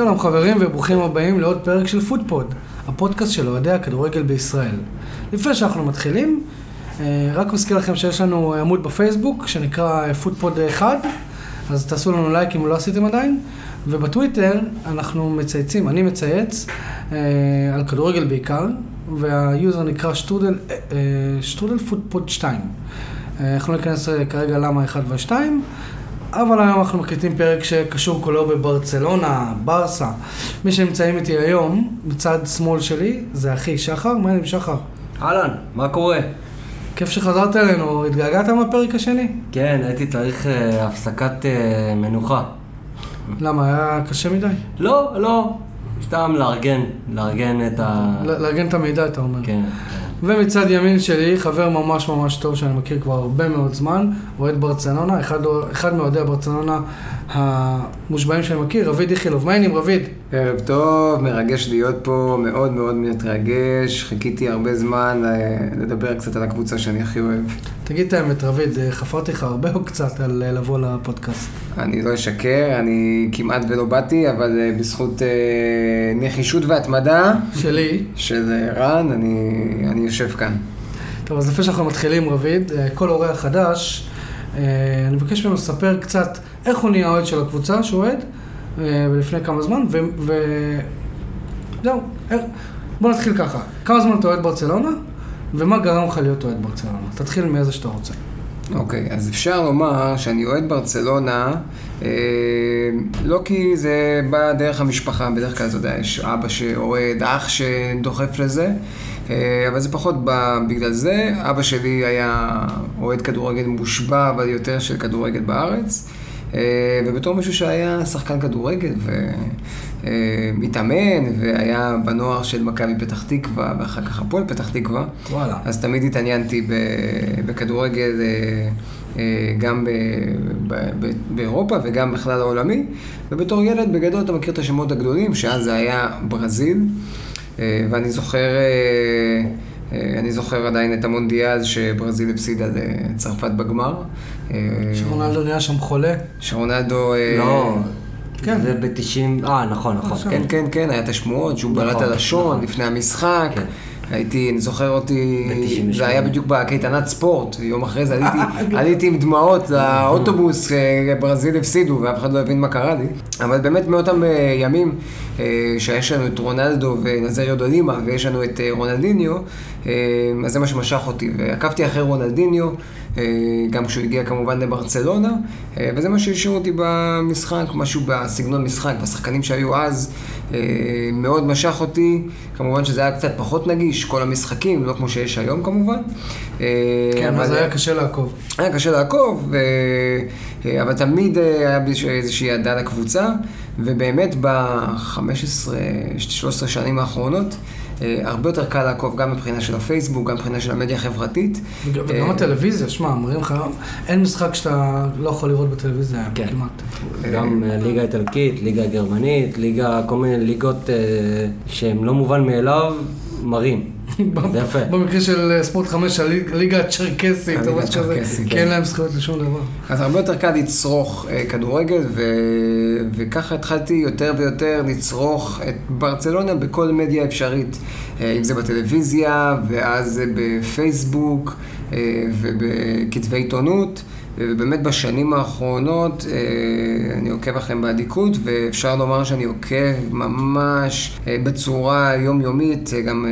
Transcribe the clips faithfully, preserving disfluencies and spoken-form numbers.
שלום חברים וברוכים הבאים לעוד פרק של פודפוד, הפודקאסט של אוהדי הכדורגל בישראל. לפני שאנחנו מתחילים, רק מזכיר לכם שיש לנו עמוד בפייסבוק שנקרא פודפוד אחד, אז תעשו לנו לייק אם לא עשיתם עדיין, ובטוויטר אנחנו מצייצים, אני מצייץ, על כדורגל בעיקר, והיוזר נקרא שטרודל, שטרודל פודפוד שתיים. אנחנו ניכנס כרגע למה אחד ושתיים, אבל היום אנחנו מקליטים פרק שקשור כולו בברצלונה, ברסה. מי שנמצאים איתי היום, מצד שמאל שלי, זה אחי שחר. מה עם שחר? אהלן, מה קורה? כיף שחזרת אלינו, התגעגעת מהפרק השני? כן, הייתי צריך אה, הפסקת אה, מנוחה. למה, היה קשה מדי? לא, לא, סתם לארגן, לארגן את ה... לארגן את המידע, אתה אומר. כן. ומצד ימין שלי, חבר ממש ממש טוב שאני מכיר כבר הרבה מאוד זמן, אוהד ברצלונה, אחד, אחד מאוהדי ברצלונה המושבעים שאני מכיר, רביד איכילוב. מה העניינים, רביד? ערב טוב, מרגש להיות פה, מאוד מאוד מתרגש, חיכיתי הרבה זמן לדבר קצת על הקבוצה שאני הכי אוהב. תגיד את האמת, רביד, חפרתי לך הרבה או קצת על לבוא לפודקאסט? אני לא אשקר, אני כמעט ולא באתי, אבל בזכות נחישות והתמדה שלי, של רן, אני, אני יושב כאן. טוב, אז לפני שאנחנו מתחילים, רביד, כל אורח חדש, אני מבקש ממנו לספר קצת איך הוא נהיה אוהד של הקבוצה שהוא אוהד, ולפני כמה זמן, ו... ו... זהו, בוא נתחיל ככה. כמה זמן אתה אוהד ברצלונה, ומה גרם לך להיות אוהד ברצלונה? תתחיל מאיזה שאתה רוצה. אוקיי, אז אפשר לומר שאני אוהד ברצלונה, אה, לא כי זה בא דרך המשפחה, בדרך כלל, אתה יודע, יש אבא שאוהד, אח שדוחף לזה, אה, אבל זה פחות בא, בגלל זה. אבא שלי היה אוהד כדורגל מושבע, אבל יותר של כדורגל בארץ, ובתור מישהו שהיה שחקן כדורגל ומתאמן והיה בנוער של מכבי פתח תקווה ואחר כך הפועל פתח תקווה, אז תמיד התעניינתי בכדורגל גם באירופה וגם בכלל העולמי, ובתור ילד בגדול אתה מכיר את השמות הגדולים, שאז זה היה ברזיל, ואני זוכר אני זוכר עדיין את המונדיאל שברזיל הפסידה לצרפת בגמר. שרונלדו נהיה שם חולה. שרונלדו... לא, זה ב-תשעים... אה, נכון, נכון. כן, כן, כן, היה את השמועות שהוא בלט הלשון לפני המשחק. הייתי, אני זוכר אותי... זה היה בדיוק בקייטנת ספורט. יום אחרי זה עליתי עם דמעות לאוטובוס, ברזיל הפסידו, ואף אחד לא הבין מה קרה לי. אבל באמת מאותם ימים שיש לנו את רונלדו ונזריו דולימה, ויש לנו את רונלדיניו, אז זה מה שמשך אותי, ועקבתי אחרי רונלדיניו, גם כשהוא הגיע כמובן לברצלונה, וזה מה שהשאיר אותי במשחק, משהו בסגנון משחק, בשחקנים שהיו אז, מאוד משך אותי, כמובן שזה היה קצת פחות נגיש, כל המשחקים, לא כמו שיש היום כמובן. כן, אז היה קשה לעקוב. היה קשה לעקוב, אבל תמיד היה איזושהי ידע לקבוצה, ובאמת ב-חמש עשרה שלוש עשרה שנים האחרונות, הרבה יותר קל לעקוב, גם מבחינה של הפייסבוק, גם מבחינה של המדיה החברתית. וגם הטלוויזיה, שמע, אומרים לך, אין משחק שאתה לא יכול לראות בטלוויזיה, כמעט. גם ליגה איטלקית, ליגה גרמנית, ליגה, כל מיני ליגות שהן לא מובן מאליו, מרים. זה יפה. במקרה של ספורט חמש, הליגה הצ'רקסית, כי אין להם זכויות לשום דבר. אז הרבה יותר קל לצרוך כדורגל, וככה התחלתי יותר ויותר לצרוך את ברצלונה בכל מדיה אפשרית, אם זה בטלוויזיה, ואז זה בפייסבוק, ובכתבי עיתונות, ובאמת בשנים האחרונות אני עוקב אחריהם באדיקות, ואפשר לומר שאני עוקב ממש בצורה יומיומית, גם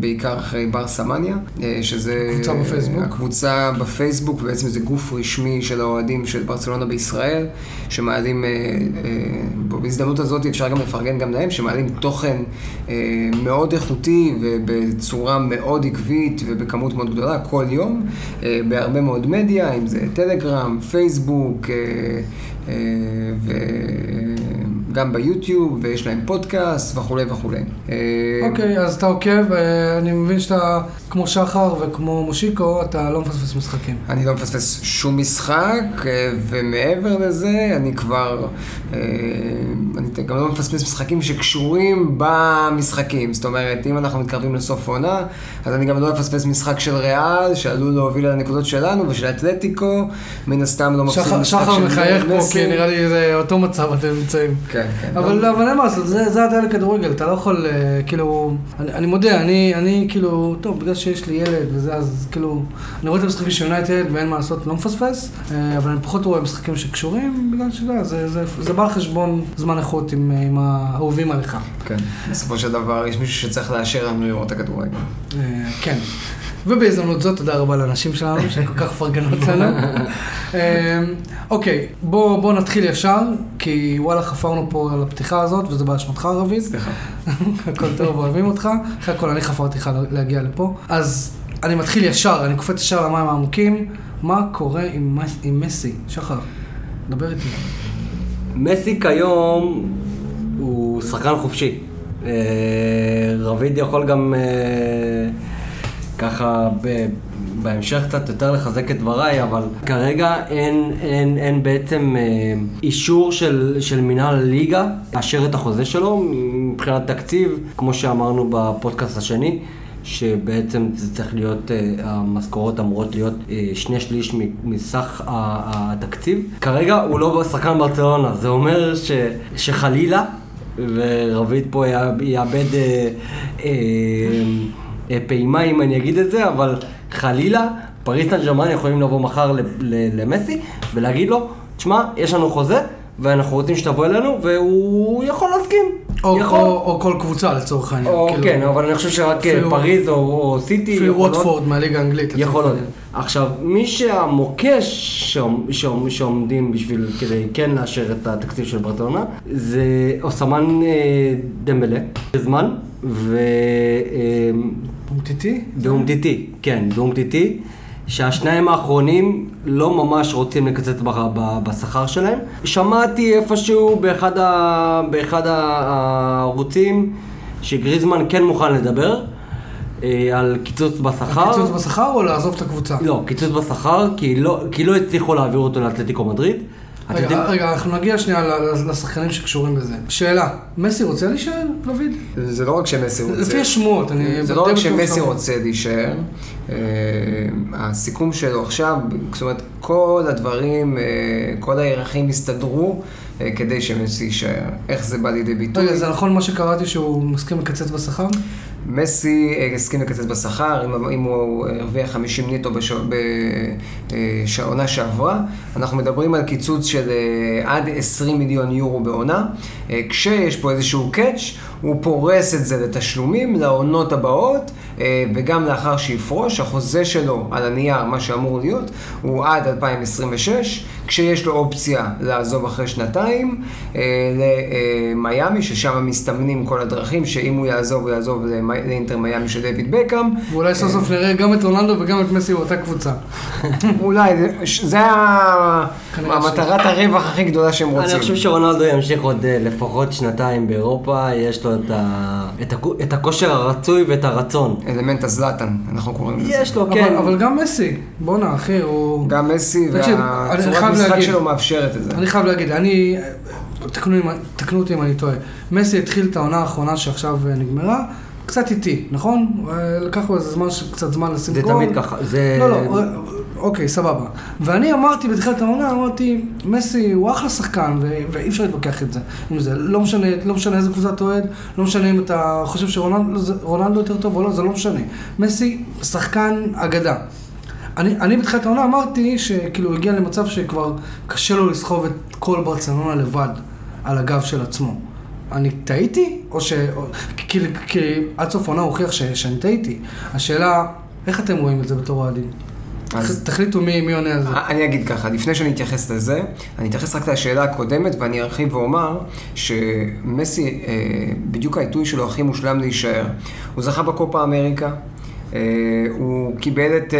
בעיקר אחרי ברסה מניה, שזה קבוצה בפייסבוק. הקבוצה בפייסבוק, בעצם זה גוף רשמי של האוהדים של ברצלונה בישראל, שמעלים, בהזדמנות הזאת אפשר גם לפרגן גם להם, שמעלים תוכן מאוד איכותי ובצורה מאוד עקבית ובכמות מאוד גדולה כל יום, בהרבה מאוד מדיה, אם זה טלגרם, פייסבוק, וגם ביוטיוב, ויש להם פודקאסט וכו' וכו'. אוקיי, אז אתה עוקב, אני מבין שאתה כמו שחר וכמו מושיקו, אתה לא מפספס משחקים. אני לא מפספס שום משחק, ומעבר לזה, אני כבר, אני גם לא מפספס משחקים שקשורים במשחקים. זאת אומרת, אם אנחנו מתקרבים לסוף עונה, אז אני גם לא מפספס משחק של ריאל, שעלול להוביל לנקודות שלנו, ושל אתלטיקו, מן הסתם לא מפספס משחק של... שחר מחייך פה, כי נראה לי זה אותו מצב אתם נמצאים. כן. כן, כן. אבל אין מה לעשות, זה הדעה לכדורגל, אתה לא יכול, כאילו, אני מודה, אני כאילו, טוב, בגלל שיש לי ילד וזה, אז כאילו, אני רואה את המשחקים של יונייטד ואין מה לעשות, לא מפספס, אבל אני פחות רואה משחקים שקשורים, בגלל שזה, זה בא לחשבון זמן איכות עם האהובים עליך. כן, בסופו של דבר, יש מישהו שצריך לאשר לנו לראות את הכדורגל. כן. ובהזדמנות זאת, תודה רבה לאנשים שלנו, שכל כך פרגנות לנו. אוקיי, בואו נתחיל ישר, כי וואלה חפרנו פה על הפתיחה הזאת, וזה באשמתך רביז. סליחה. הכל טוב, אוהבים אותך. אחרי הכל, אני חפרתי לך להגיע לפה. אז אני מתחיל ישר, אני קופץ ישר למים העמוקים. מה קורה עם מסי? שחר, דבר איתי. מסי כיום הוא שחקן חופשי. רביד יכול גם... ככה בהמשך קצת יותר לחזק את דבריי, אבל כרגע אין, אין, אין בעצם אישור של, של מנהל הליגה לאשר את החוזה שלו מבחינת תקציב, כמו שאמרנו בפודקאסט השני, שבעצם זה צריך להיות, המשכורות אמורות להיות שני שליש מסך התקציב. כרגע הוא לא שחקן ברצלונה, זה אומר ש, שחלילה, ורביד פה יאבד... פעימה אם אני אגיד את זה, אבל חלילה, פריס סן ז'רמן יכולים לבוא מחר למסי ולהגיד לו, תשמע, יש לנו חוזה ואנחנו רוצים שתבוא אלינו, והוא יכול להסכים. או כל קבוצה לצורך העניין. כן, אבל אני חושב שרק פריז או סיטי יכולות. אפילו ווטפורד מהליגה האנגלית. יכולות. עכשיו, מי שהמוקש שעומדים בשביל כדי כן לאשר את התקציב של ברצלונה, זה אוסמן דמבלה, בזמן, ו... אומטיטי? ואומטיטי, כן, ואומטיטי, שהשניים האחרונים לא ממש רוצים לקצץ בשכר שלהם. שמעתי איפשהו באחד, ה... באחד הערוצים שגריזמן כן מוכן לדבר על קיצוץ בשכר. על קיצוץ בשכר או לעזוב את הקבוצה? לא, קיצוץ בשכר, כי לא, כי לא הצליחו להעביר אותו לאתלטיקו מדריד. רגע, רגע, רגע, אנחנו נגיע שנייה לשחקנים שקשורים בזה. שאלה, מסי רוצה להישאר, רביד? זה לא רק שמסי רוצה. לפי השמועות, אני... זה לא רק שמסי רוצה להישאר. הסיכום שלו עכשיו, זאת אומרת, כל הדברים, כל הערכים הסתדרו כדי שמסי יישאר. איך זה בא לידי ביטוי? רגע, זה נכון מה שקראתי שהוא מסכים לקצץ בשכר? מסי הסכים לקצץ בשכר, אם הוא הרוויח חמישים נטו בשעונה שעברה. אנחנו מדברים על קיצוץ של עד עשרים מיליון יורו בעונה. כשיש פה איזשהו קאץ', הוא פורס את זה לתשלומים, לעונות הבאות, וגם לאחר שיפרוש. החוזה שלו על הנייר, מה שאמור להיות, הוא עד אלפיים עשרים ושש, כשיש לו אופציה לעזוב אחרי שנתיים למיימי, ששם מסתמנים כל הדרכים, שאם הוא יעזוב, הוא יעזוב לאינטר מיימי של דיוויד בקאם. ואולי סוף סוף נראה גם את רונלדו וגם את מסי באותה קבוצה. אולי, זה המטרת הרווח הכי גדולה שהם רוצים. אני חושב שרונלדו ימשיך עוד לפחות שנתיים באירופה, יש לו את הכושר הרצוי ואת הרצון. אלמנט הזלאטן, אנחנו קוראים לזה. יש לו, כן. אבל גם מסי, בונה, אחי, הוא... גם מסי, והצורת המשחק שלו מאפשרת את זה. אני חייב להגיד, אני... תקנו אותי אם אני טועה. מסי התחיל את העונה האחרונה שעכשיו נגמרה, קצת איתי, נכון? לקחו איזה זמן, קצת זמן לשים גול. זה תמיד ככה, זה... לא, לא, אוקיי, סבבה. ואני אמרתי בתחילת העונה, אמרתי, מסי הוא אחלה שחקן, ואי אפשר להתווכח את זה. לא משנה איזה קבוצה אתה אוהד, לא משנה אם אתה חושב שרונלדו יותר טוב או לא, זה לא משנה. מסי, שחקן אגדה. אני, אני בתחילת העונה אמרתי שכאילו הגיע למצב שכבר קשה לו לסחוב את כל ברצלונה לבד על הגב של עצמו. אני טעיתי? או ש... או, כי, כי עד סוף העונה הוכיח ש, שאני טעיתי. השאלה, איך אתם רואים את זה בתור העדים? תחליטו מי, מי עונה על זה. אני אגיד ככה, לפני שאני אתייחס לזה, אני אתייחס רק לשאלה הקודמת, ואני ארחיב ואומר שמסי, אה, בדיוק העיתוי שלו הכי מושלם להישאר. הוא זכה בקופה אמריקה, Uh, הוא קיבל את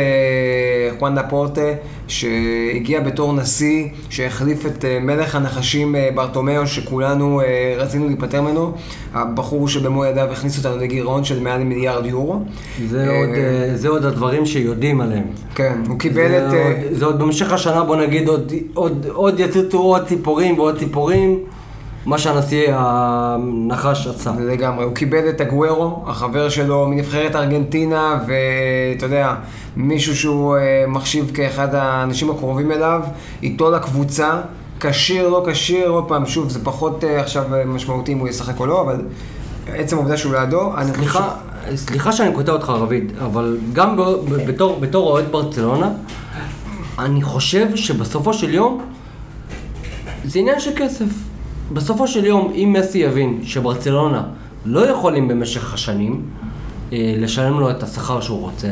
חואן uh, לפורטה שהגיע בתור נשיא שהחליף את uh, מלך הנחשים uh, ברטומיאו שכולנו uh, רצינו להיפטר ממנו, הבחור שבמו ידיו הכניס אותנו לגירעון של מעל מיליארד יורו. זה, uh, עוד, uh, זה עוד הדברים שיודעים עליהם. כן, הוא קיבל זה את... עוד, uh, זה עוד במשך השנה, בוא נגיד, עוד, עוד, עוד יצאו עוד ציפורים ועוד ציפורים. מה שהנשיא הנחש עצה. לגמרי, הוא קיבל את אגוורו, החבר שלו מנבחרת ארגנטינה, ואתה יודע, מישהו שהוא מחשיב כאחד האנשים הקרובים אליו, איתו לקבוצה, קשיר, לא קשיר, עוד פעם, שוב, זה פחות עכשיו משמעותי אם הוא ישחק או לא, אבל עצם העובדה שהוא לידו, אני חושב... סליחה שאני קוטע אותך רביד, אבל גם בתור אוהד ברצלונה, אני חושב שבסופו של יום, זה עניין של כסף. בסופו של יום, אם מסי יבין שברצלונה לא יכולים במשך השנים לשלם לו את השכר שהוא רוצה,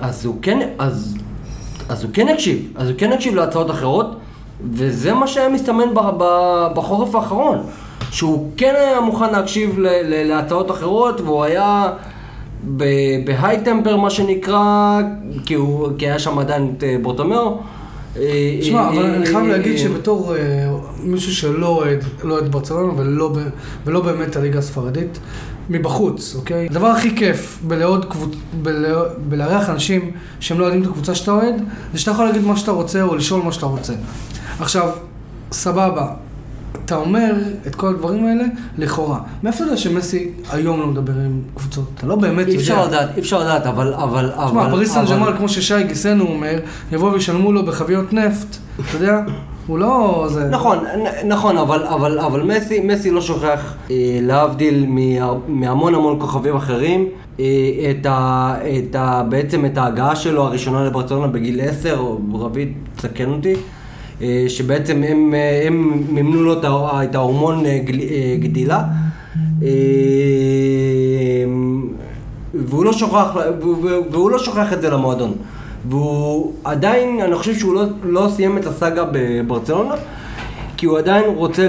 אז הוא כן, אז, אז הוא כן הקשיב, אז הוא כן הקשיב להצעות אחרות, וזה מה שהיה מסתמן ב, ב, בחורף האחרון, שהוא כן היה מוכן להקשיב ל, ל, להצעות אחרות, והוא היה בהיי טמפר מה שנקרא, כי, הוא, כי היה שם עדיין את בורטומיאו. תשמע, אבל אני חייב להגיד שבתור מישהו שלא אוהד ברצלונה ולא באמת הליגה הספרדית, מבחוץ, אוקיי? הדבר הכי כיף בלארח אנשים שהם לא יודעים את הקבוצה שאתה אוהד, זה שאתה יכול להגיד מה שאתה רוצה או לשאול מה שאתה רוצה. עכשיו, סבבה, אתה אומר את כל הדברים האלה לכאורה. מאיפה אתה יודע שמסי היום לא מדבר עם קבוצות? אתה לא באמת יודע. אי אפשר לדעת, אי אפשר לדעת, אבל... תשמע, פריס סן ז'רמן, כמו ששי גיסנו אומר, יבואו וישלמו לו בחביות נפט, אתה יודע? הוא לא... נכון, נכון, אבל מסי לא שוכח, להבדיל מהמון המון כוכבים אחרים, בעצם את ההגעה שלו הראשונה לברצלונה בגיל עשר, רביד, תסכן אותי, שבעצם הם, הם ממנו לו את ההורמון גדילה, והוא לא שוכח, והוא לא שוכח את זה למועדון. והוא עדיין, אני חושב שהוא לא, לא סיים את הסאגה בברצלונה, כי הוא עדיין רוצה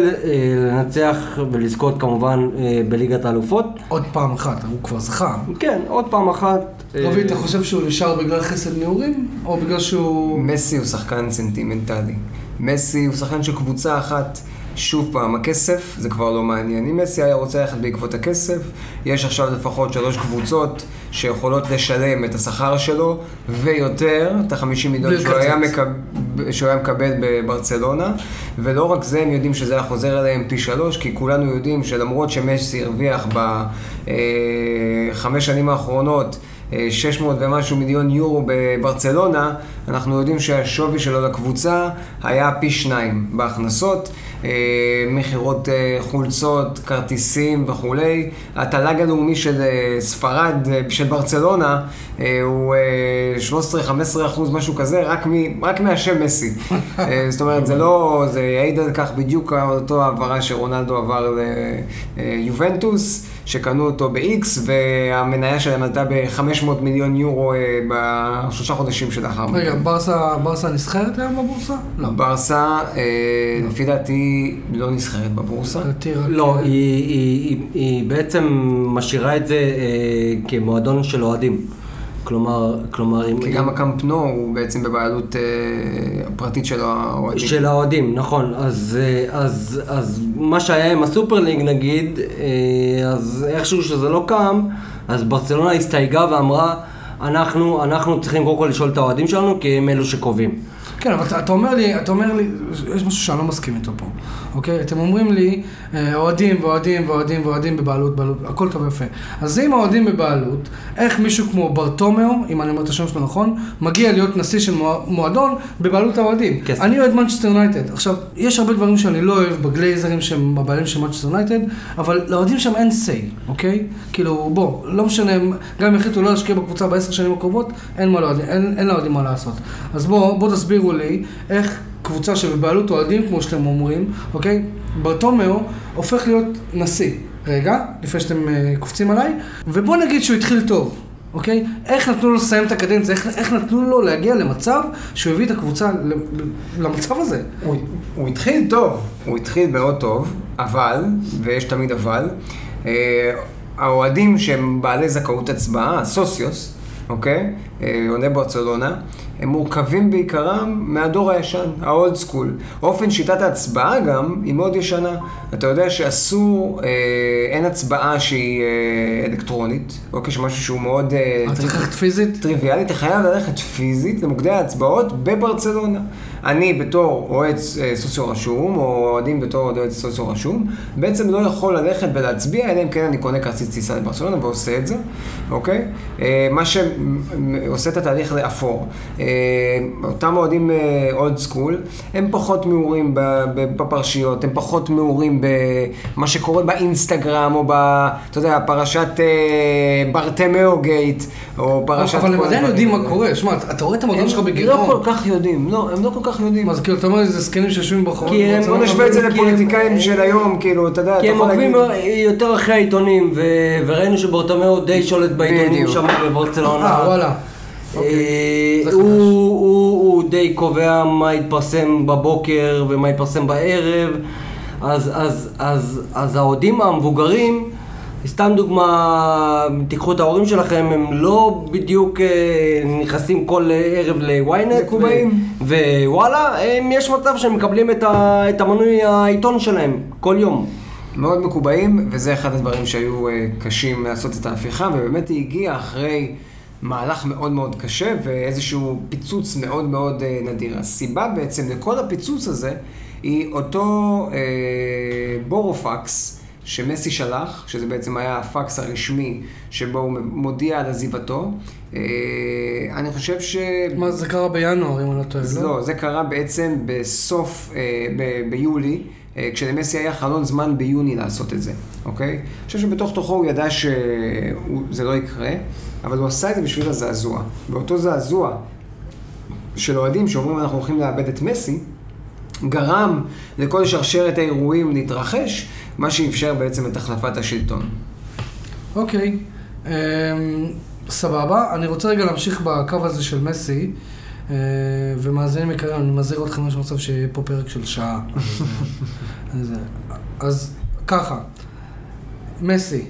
לנצח ולזכות כמובן בליגת האלופות. עוד פעם אחת, הוא כבר זכה. כן, עוד פעם אחת. רבי, אתה חושב שהוא נשאר בגלל חסד נעורים, או בגלל שהוא... מסי הוא שחקן סנטימנטלי. מסי הוא שחקן של קבוצה אחת, שוב פעם, הכסף, זה כבר לא מעניין. אם מסי היה רוצה ללכת בעקבות הכסף, יש עכשיו לפחות שלוש קבוצות שיכולות לשלם את השכר שלו, ויותר, את החמישים מיליון שהוא היה, מקב... שהוא היה מקבל בברצלונה, ולא רק זה, הם יודעים שזה היה חוזר אליהם פי שלוש, כי כולנו יודעים שלמרות שמסי הרוויח בחמש שנים האחרונות, שש מאות ומשהו מיליון יורו בברצלונה, אנחנו יודעים שהשווי שלו לקבוצה היה פי שניים בהכנסות, מחירות חולצות, כרטיסים וכולי. התל"ג הלאומי של ספרד, של ברצלונה, הוא שלוש עשרה חמש עשרה אחוז, משהו כזה, רק, מ, רק מהשם מסי. זאת אומרת, זה לא, זה יעיד על כך בדיוק אותו העברה שרונלדו עבר ליובנטוס, שקנו אותו ב-X, והמניה שלהם עלתה ב-חמש מאות מיליון יורו בשלושה חודשים שלאחר מכן. רגע, ברסה, ברסה נסחרת היום בבורסה? לא. ברסה, לפי דעתי, לא נסחרת בבורסה. לא, היא בעצם משאירה את זה כמועדון של אוהדים. כלומר, כלומר... כי גם הקאמפ נו הוא בעצם בבעלות הפרטית של האוהדים. של האוהדים, נכון. אז, אז, אז מה שהיה עם הסופרליג נגיד, אז איכשהו שזה לא קם, אז ברצלונה הסתייגה ואמרה, אנחנו, אנחנו צריכים קודם כל לשאול את האוהדים שלנו, כי הם אלו שקובעים. כן, אבל אתה, אתה אומר לי, אתה אומר לי, יש משהו שאני לא מסכים איתו פה, אוקיי? אתם אומרים לי, אוהדים ואוהדים ואוהדים ואוהדים בבעלות, בעלות, הכל טוב יפה. אז אם אוהדים בבעלות, איך מישהו כמו ברטומיאו, אם אני אומר את השם שלו נכון, מגיע להיות נשיא של מועדון בבעלות האוהדים. כן. אני אוהד מנצ'סטר יונייטד. עכשיו, יש הרבה דברים שאני לא אוהב בגלייזרים שהם הבעלים של מנצ'סטר יונייטד, אבל לאוהדים שם אין סיי, אוקיי? כאילו, בוא, לא משנה, גם אם החליטו לא להשקיע בקבוצה בעשר שנים הקרובות, אין מה לאוהדים, אין, אין לאוהדים מה לעשות. אז בוא, בוא תסבירו לי, איך קבוצה שבבעלות אוהדים, כמו שאתם אומרים, אוקיי? ברטומיאו הופך להיות נשיא. רגע, לפני שאתם uh, קופצים עליי, ובוא נגיד שהוא התחיל טוב, אוקיי? איך נתנו לו לסיים את הקדנציה? איך, איך נתנו לו להגיע למצב שהוא הביא את הקבוצה למצב הזה? הוא, הוא התחיל טוב. הוא התחיל מאוד טוב, אבל, ויש תמיד אבל, אה, האוהדים שהם בעלי זכאות הצבעה, הסוסיוס, אוקיי? עונה ברצלונה, הם מורכבים בעיקרם מהדור הישן, האולד סקול. אופן שיטת ההצבעה גם היא מאוד ישנה. אתה יודע שאסור, אין הצבעה שהיא אלקטרונית, אוקיי, שמשהו שהוא מאוד... אתה חייבת פיזית? טריוויאלי, אתה חייב ללכת פיזית למוקדי ההצבעות בברצלונה. אני בתור אוהד סוציו רשום, או אוהדים בתור אוהד סוציו רשום, בעצם לא יכול ללכת ולהצביע, אלא אם כן אני קונה כרטיס טיסה לברצלונה ועושה את זה, אוקיי? מה ש... עושה את התהליך לאפור. אותם אוהדים אולד סקול, הם פחות מעורים בפרשיות, הם פחות מעורים במה שקורה באינסטגרם, או ב... אתה יודע, פרשת ברטמאו גייט, או פרשת... אבל הם עדיין יודעים מה קורה, שמע, אתה רואה את המועדון שלך בגירעון. הם לא כל כך יודעים, לא, הם לא כל כך יודעים. מה זה, כאילו, אתה אומר, זה סקנים שיושבים בחוץ. כי הם... בוא נשווה את זה לפוליטיקאים של היום, כאילו, אתה יודע, אתה יכול להגיד... כי הם עוקבים יותר אחרי העיתונים, וראינו שברטמאו די שולט בעיתונים שם בברצלונה. אה, וואלה. הוא די קובע מה יתפרסם בבוקר ומה יתפרסם בערב, אז העודים המבוגרים, סתם דוגמה, תיקחו את ההורים שלכם, הם לא בדיוק נכנסים כל ערב לוויינט ווואלה, יש מצב שהם מקבלים את המנוי העיתון שלהם כל יום. מאוד מקובעים, וזה אחד הדברים שהיו קשים לעשות את ההפיכה, ובאמת היא הגיעה אחרי מהלך מאוד מאוד קשה ואיזשהו פיצוץ מאוד מאוד נדיר. הסיבה בעצם לכל הפיצוץ הזה היא אותו אה, בורופקס שמסי שלח, שזה בעצם היה הפקס הרשמי שבו הוא מודיע על עזיבתו. אה, אני חושב ש... מה זה קרה בינואר אם אני לא טועה? לא, לא, זה קרה בעצם בסוף, אה, ב- ביולי. כשלמסי היה חלון זמן ביוני לעשות את זה, אוקיי? אני חושב שבתוך תוכו הוא ידע שזה לא יקרה, אבל הוא עשה את זה בשביל הזעזוע. באותו זעזוע של אוהדים שאומרים אנחנו הולכים לאבד את מסי, גרם לכל שרשרת האירועים להתרחש, מה שאפשר בעצם את החלפת השלטון. אוקיי, סבבה. אני רוצה רגע להמשיך בקו הזה של מסי, ומאזינים יקרים, אני מזהיר אתכם משהו מצב שיהיה פה פרק של שעה. אז ככה, מסי.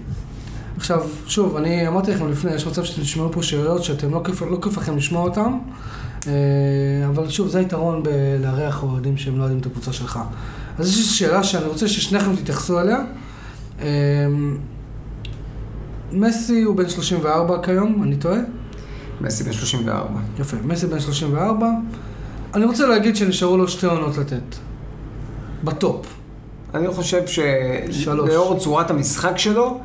עכשיו, שוב, אני אמרתי לכם לפני, יש מצב שאתם תשמעו פה שאלות שאתם לא כיף לכם לשמוע אותן, אבל שוב, זה היתרון בלארח אוהדים שהם לא יודעים את הקבוצה שלך. אז יש שאלה שאני רוצה ששניכם תתייחסו עליה. מסי הוא בן שלושים וארבע כיום, אני טועה? מסי בן שלושים וארבע. יפה, מסי בן שלושים וארבע. אני רוצה להגיד שנשארו לו שתי עונות לתת. בטופ. אני חושב שלאור צורת המשחק שלו,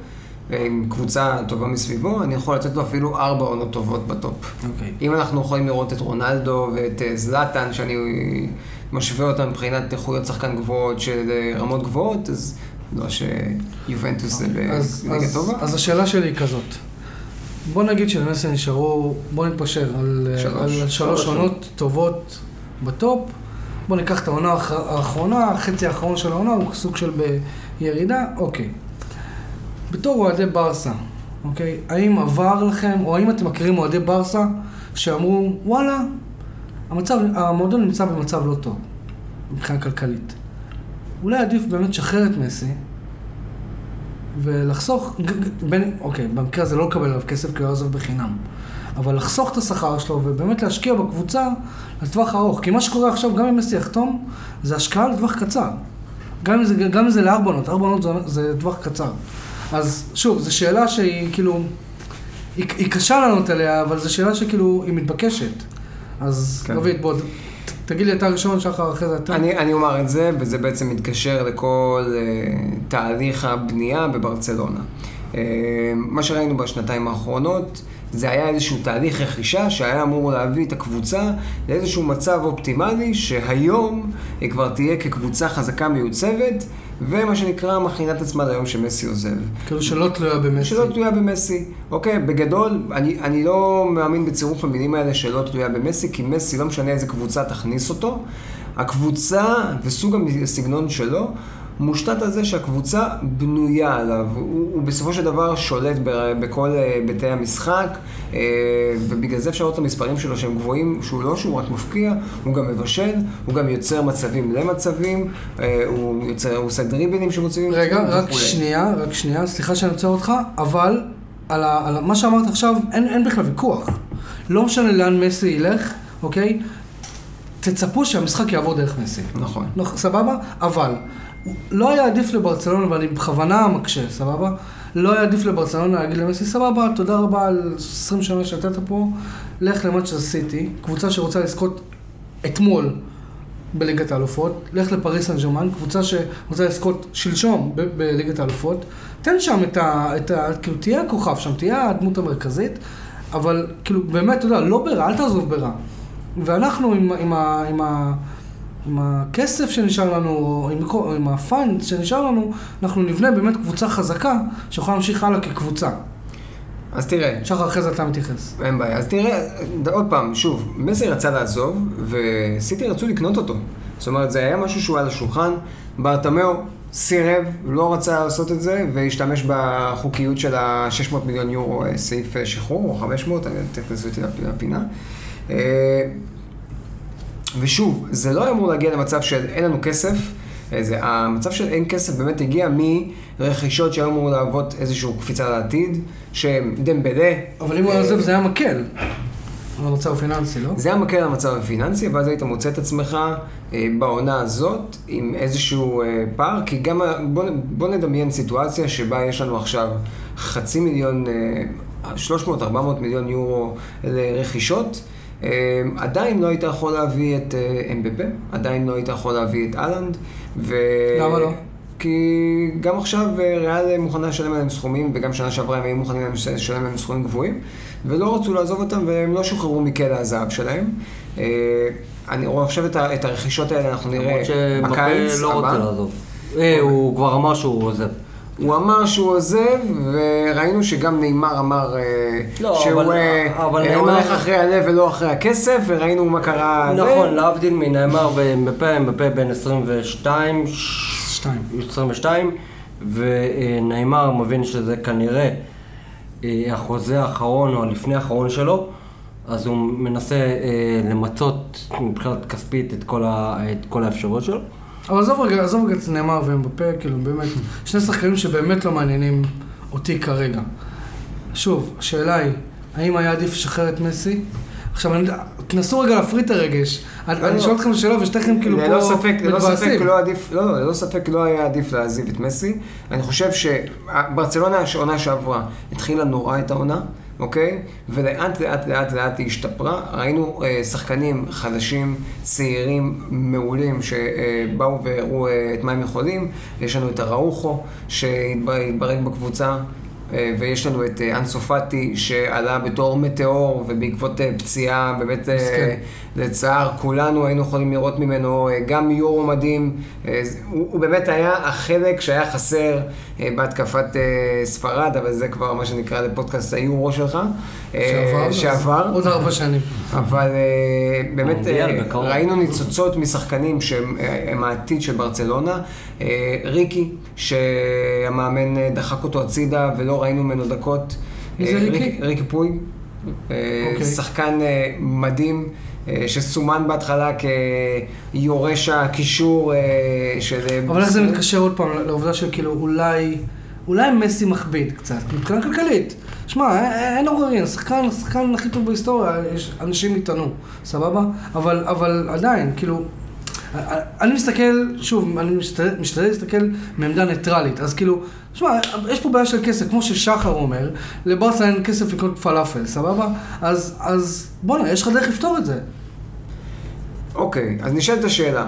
עם קבוצה טובה מסביבו, אני יכול לתת לו אפילו ארבע עונות טובות בטופ. אוקיי. אם אנחנו יכולים לראות את רונלדו ואת זלאטן, שאני משווה אותם מבחינת איכויות שחקן גבוהות של רמות גבוהות, אז לא שיובנטוס זה בנגד טובה. אז השאלה שלי היא כזאת. בוא נגיד שלמסי נשארו, בוא נתפשר על שלוש עונות טובות בטופ, בוא ניקח את העונה האחרונה, החצי האחרון של העונה הוא סוג של בירידה, אוקיי. בתור אוהדי ברסה, אוקיי, האם עבר לכם, או האם אתם מכירים אוהדי ברסה שאמרו, וואלה, המועדון נמצא במצב לא טוב, מבחינה כלכלית. אולי עדיף באמת לשחרר את מסי, ולחסוך, בין, אוקיי, במקרה הזה לא לקבל עליו כסף כי הוא עוזב בחינם, אבל לחסוך את השכר שלו ובאמת להשקיע בקבוצה לטווח ארוך, כי מה שקורה עכשיו גם אם מסי יחתום, זה השקעה לטווח קצר, גם אם זה לארבע עונות, ארבע עונות זה, זה לטווח קצר. אז שוב, זו שאלה שהיא כאילו, היא, היא קשה לענות עליה, אבל זו שאלה שכאילו היא מתבקשת, אז כן. רבית בוא... תגיד לי, אתה ראשון, שחר, אחרי זה אתה. אני, אני אומר את זה, וזה בעצם מתקשר לכל uh, תהליך הבנייה בברצלונה. Uh, מה שראינו בשנתיים האחרונות, זה היה איזשהו תהליך רכישה שהיה אמור להביא את הקבוצה לאיזשהו מצב אופטימלי, שהיום היא כבר תהיה כקבוצה חזקה מיוצבת, ומה שנקרא מכינת עצמה ליום שמסי עוזב. כאילו שלא תלויה במסי. שלא תלויה במסי. אוקיי, בגדול, אני, אני לא מאמין בצירוף המילים האלה שלא תלויה במסי, כי מסי לא משנה איזה קבוצה תכניס אותו. הקבוצה וסוג הסגנון שלו, מושתת על זה שהקבוצה בנויה עליו. הוא, הוא בסופו של דבר שולט ב, בכל ביתי המשחק, ובגלל זה אפשר לראות את המספרים שלו שהם גבוהים, שהוא לא שהוא רק מפקיע, הוא גם מבשל, הוא גם יוצר מצבים למצבים, הוא יוצר, הוא עושה דריבלים שמוצבים. רגע, רק שנייה, רק שנייה, סליחה שאני רוצה אותך, אבל על, ה, על מה שאמרת עכשיו, אין, אין בכלל ויכוח. לא משנה לאן מסי ילך, אוקיי? תצפו שהמשחק יעבור דרך מסי. נכון. לא, סבבה? אבל... לא היה עדיף לברצלונה, ואני בכוונה מקשה, סבבה? לא היה עדיף לברצלונה להגיד למסי, סבבה, תודה רבה על עשרים שנה שאתה פה, לך למנצ'סטר סיטי, קבוצה שרוצה לזכות אתמול בליגת האלופות, לך לפריס סן ז'רמן, קבוצה שרוצה לזכות שלשום בליגת האלופות, תן שם את ה... כאילו, תהיה הכוכב שם, תהיה הדמות המרכזית, אבל כאילו באמת, אתה יודע, לא ברע, אל תעזוב ברע. ואנחנו עם, עם, ה, עם, ה, עם הכסף שנשאר לנו, עם, עם הפאנד שנשאר לנו, אנחנו נבנה באמת קבוצה חזקה, שיכולה להמשיך הלאה כקבוצה. אז תראה. שחר אחרי זה אתה מתייחס. אין בעיה. אז תראה, עוד פעם, שוב, מסי רצה לעזוב, וסיטי רצו לקנות אותו. זאת אומרת, זה היה משהו שהוא על השולחן, ברטמאו סירב, לא רצה לעשות את זה, והשתמש בחוקיות של ה-שש מאות מיליון יורו סעיף שחרור, או חמש מאות, אני תכנסו אותי לפינה. ושוב, זה לא אמור להגיע למצב של אין לנו כסף, זה, המצב של אין כסף באמת הגיע מרכישות שהיו אמור לעבוד איזושהי קפיצה לעתיד, שהם דמבלה. אבל אם הוא עוזב זה היה מקל. המצב הפיננסי, לא? זה היה מקל המצב הפיננסי, ואז היית מוצא את עצמך בעונה הזאת עם איזשהו פער, כי גם, בוא, בוא נדמיין סיטואציה שבה יש לנו עכשיו חצי מיליון, שלוש מאות ארבע מאות מיליון יורו לרכישות, עדיין לא היית יכול להביא את אמבפה, עדיין לא היית יכול להביא את אלנד, ו... למה לא? כי גם עכשיו ריאל מוכנה לשלם עליהם סכומים, וגם שנה שעברה הם היו מוכנים לשלם עליהם סכומים גבוהים, ולא רצו לעזוב אותם, והם לא שוחררו מכלא הזהב שלהם. אני רואה עכשיו את הרכישות האלה, אנחנו נראה בקיץ הבא. הוא לא רוצה לעזוב. הוא כבר אמר שהוא עוזב. הוא אמר שהוא עוזב, וראינו שגם נאמר אמר שהוא הולך אחרי הלב ולא אחרי הכסף, וראינו מה קרה. נכון, להבדיל מנאמר ומפה, מפה בין עשרים ושתיים, ונאמר מבין שזה כנראה החוזה האחרון או לפני האחרון שלו, אז הוא מנסה למצות מבחינת כספית את כל האפשרות שלו. אבל עזוב רגע, עזוב רגע את נאמר ומבפה, כאילו באמת, שני שחקנים שבאמת לא מעניינים אותי כרגע. שוב, השאלה היא, האם היה עדיף לשחרר את מסי? עכשיו, תנסו רגע להפריד את הרגש. אני שואל אתכם שאלה, ושתיכם כאילו פה מתבאסים. ללא ספק לא היה עדיף להעזיב את מסי. אני חושב שברצלונה העונה שעברה התחילה נורא את העונה, אוקיי? ולאט לאט לאט לאט היא השתפרה. ראינו שחקנים חדשים, צעירים, מעולים, שבאו והראו את מה הם יכולים. יש לנו את הראוחו, שהתברג בקבוצה. ויש לנו את אנסופטי שעלה בתור מטאור ובעקבות פציעה באמת לצער כולנו היינו יכולים לראות ממנו גם יורו מדהים, הוא באמת היה החלק שהיה חסר בהתקפת ספרד, אבל זה כבר מה שנקרא לפודקאסט היורו שלך שעבר עוד ארבע שנים, אבל באמת ראינו ניצוצות משחקנים שהם העתיד של ברצלונה. ריקי שהמאמן דחק אותו הצידה ולא ראינו ממנו דקות. איזה ריקי? ריקי פוי, שחקן מדהים שסומן בהתחלה כיורש הקישור של... אבל איך זה מתקשר עוד פעם לעובדה של כאילו אולי, אולי מסי מכביד קצת, מבחינה כלכלית. שמע, אין עוררין, שחקן, שחקן הכי טוב בהיסטוריה, יש אנשים איתנו, סבבה? אבל, אבל עדיין, כאילו... אני מסתכל, שוב, אני משתדל להסתכל מעמדה ניטרלית, אז כאילו, תשמע, יש פה בעיה של כסף, כמו ששחר אומר, לברצלונה אין כסף לקנות פלאפל, סבבה? אז, אז בוא'נה, יש לך דרך לפתור את זה. אוקיי, אז נשאלת השאלה,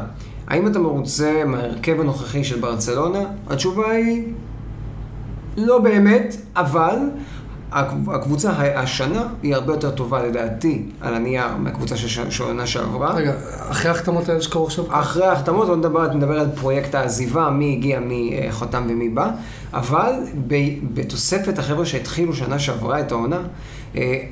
האם אתה מרוצה מהרכב הנוכחי של ברצלונה? התשובה היא, לא באמת, אבל... הקבוצה השנה היא הרבה יותר טובה לדעתי על הנייר מהקבוצה שעונה שעברה. רגע, אחרי ההחתמות האלה שקרו עכשיו? אחרי ההחתמות, לא נדבר, אתה מדבר על פרויקט העזיבה, מי הגיע, מי חותם ומי בא, אבל בתוספת החבר'ה שהתחילו שנה שעברה את העונה,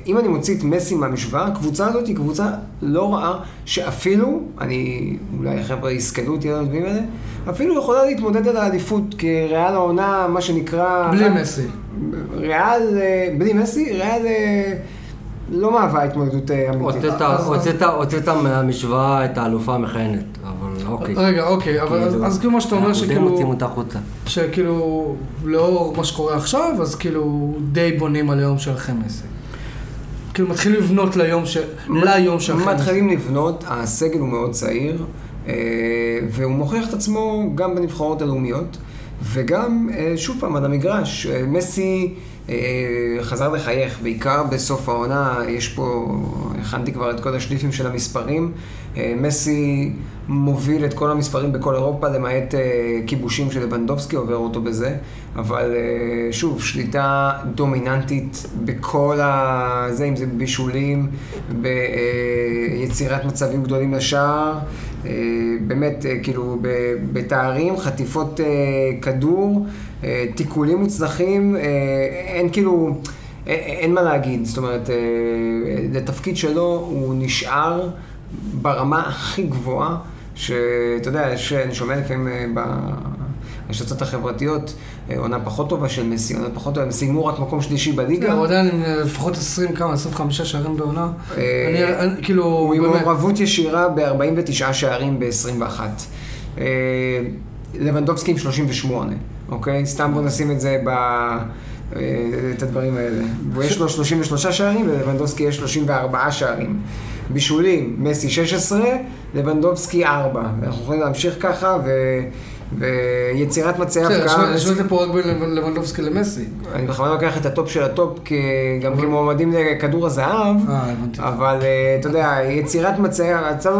אם אני מוציא את מסי מהמשוואה, הקבוצה הזאת היא קבוצה לא רעה, שאפילו, אני, אולי החבר'ה יסקלו אותי על הדברים האלה, אפילו יכולה להתמודד על העדיפות, כי ריאל העונה, מה שנקרא... בלי מסי. ריאל, בלי מסי, ריאל לא מהווה התמודדות אמיתית. הוצאת מהמשוואה את האלופה המכהנת, אבל אוקיי. רגע, אוקיי, אבל אז כאילו מה שאתה אומר שכאילו... שכאילו, לאור מה שקורה עכשיו, אז כאילו די בונים על היום שלכם מסי. כאילו מתחילים לבנות ליום שלכם. מתחילים לבנות, הסגל הוא מאוד צעיר, והוא מוכיח את עצמו גם בנבחרות הלאומיות. וגם, שוב פעם, על המגרש, מסי חזר לחייך, בעיקר בסוף העונה. יש פה, הכנתי כבר את כל השליפים של המספרים, מסי מוביל את כל המספרים בכל אירופה, למעט כיבושים של לבנדובסקי, עובר אותו בזה, אבל שוב, שליטה דומיננטית בכל הזה, אם זה בישולים, ביצירת מצבים גדולים לשער, באמת, כאילו, בתארים, חטיפות כדור, תיקולים מוצלחים, אין כאילו, אין מה להגיד, זאת אומרת, לתפקיד שלו הוא נשאר ברמה הכי גבוהה, שאתה יודע, שאני שומע לפעמים בהשתצות החברתיות, עונה פחות טובה של מסי, עונה פחות טובה, הם סיימו רק מקום שלישי בליגה. הוא עדיין לפחות עשרים כמה, עשרים וחמישה שערים בעונה. אני כאילו... הוא עם מעורבות ישירה ב-ארבעים ותשעה שערים ב-עשרים ואחת. לבנדובסקי עם שלושים ושמונה, אוקיי? סתם בוא נשים את זה ב... את הדברים האלה. הוא יש לו שלושים ושלושה שערים, ולבנדובסקי יש שלושים וארבעה שערים. בישולים, מסי שש עשרה, לבנדובסקי ארבע. אנחנו יכולים להמשיך ככה, ו... ויצירת מצב כאן... יש לך פה רק בין לבנדובסקי למסי. אני בכלל לוקח את הטופ של הטופ, גם כמועמדים לכדור הזהב, אבל אתה יודע, יצירת מצב...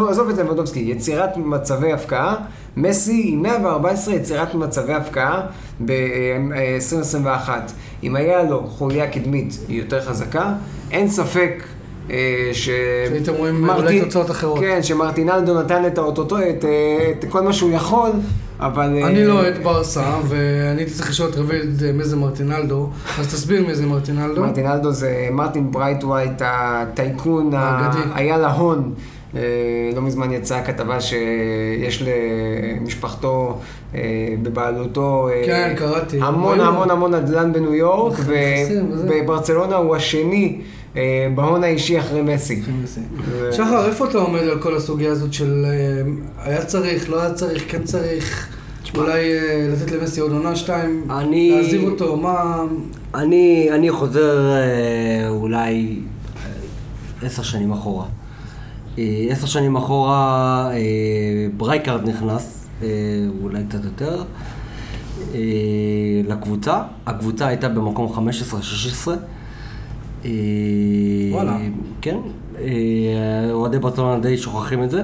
עזוב את זה לבנדובסקי, יצירת מצבי הפקעה, מסי עם מאה וארבע עשרה יצירת מצבי הפקעה ב-עשרים עשרים ואחת. אם היה לו חוליה קדמית יותר חזקה, אין ספק... שהייתם רואים אולי תוצאות אחרות. כן, שמרטינלדו נתן את כל מה שהוא יכול, אבל... אני לא אוהד ברסה, ואני צריך לשאול את רביד מי זה מרטינלדו, אז תסביר מי זה מרטינלדו. מרטינלדו זה מרטין ברייטווייט, הטייקון, היה להון. לא מזמן יצאה כתבה שיש למשפחתו בבעלותו המון המון המון נדל"ן בניו יורק, ובברצלונה הוא השני בהון האישי אחרי מסי. שחר, איפה אתה עומד על כל הסוגיה הזאת של היה צריך, לא היה צריך, כן צריך, אולי לתת למסי עוד עונה שתיים, להעזיב אותו, מה... אני חוזר אולי עשר שנים אחורה. עשר שנים אחורה ברייקארד נכנס, אולי קצת יותר, לקבוצה. הקבוצה הייתה במקום חמש עשרה שש עשרה. וואלה. כן, אוהדי ברצלונה די שוכחים את זה.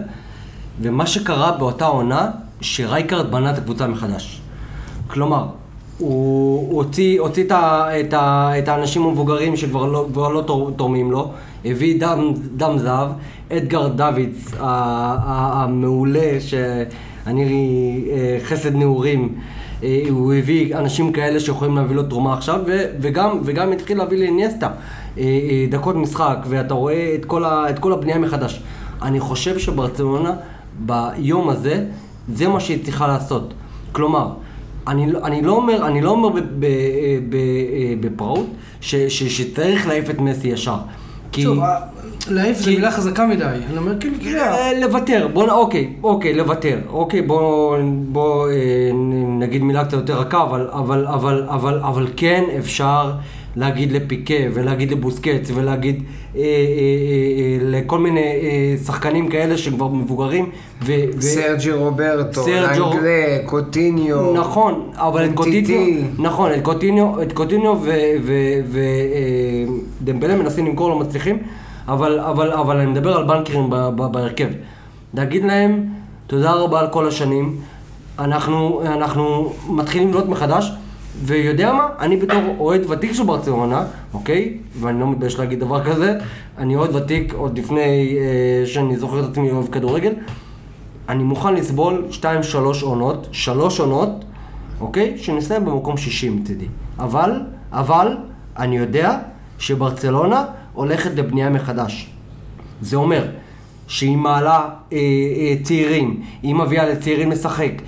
ומה שקרה באותה עונה, שרייקארד בנה את הקבוצה מחדש. כלומר, הוא הוציא, הוציא את, את, את האנשים המבוגרים שכבר לא, לא תורמים לו, הביא דם, דם זהב, אדגר דוויץ המעולה, שאני חסד נעורים, הוא הביא אנשים כאלה שיכולים להביא לו תרומה עכשיו, וגם, וגם התחיל להביא לאינייסטה דקות משחק, ואתה רואה את כל, ה, את כל הבנייה מחדש. אני חושב שברצלונה ביום הזה, זה מה שהיא צריכה לעשות. כלומר, אני, אני לא אומר, אני לא אומר בפרעות ש, ש, שצריך להעיף את מסי ישר. כי... להעיף זה מילה חזקה מדי, אני אומר כאילו לוותר, בוא אוקיי, אוקיי, לוותר, אוקיי, בוא נגיד מילה קצת יותר רכה, אבל כן אפשר להגיד לפיקה ולהגיד לבוסקץ ולהגיד לכל מיני שחקנים כאלה שכבר מבוגרים. סרג'י רוברטו, אנגלה, קוטיניו, נכון, אבל את קוטיניו, נכון, את קוטיניו ודמבלה מנסים למכור, לא מצליחים, אבל, אבל, אבל אני מדבר על בנקרים בהרכב. להגיד להם, תודה רבה על כל השנים, אנחנו, אנחנו מתחילים להיות מחדש, ויודע מה? אני בתור אוהד ותיק של ברצלונה, אוקיי? ואני לא מתבייש להגיד דבר כזה, אני אוהד ותיק עוד לפני אה, שאני זוכר את עצמי אוהב כדורגל, אני מוכן לסבול שתיים שלוש עונות, שלוש עונות, אוקיי? שנסיים במקום שישים מצידי. אבל, אבל, אני יודע שברצלונה הולכת לבנייה מחדש. זה אומר שהיא מעלה אה, אה, צעירים, היא מביאה לצעירים לשחק, היא,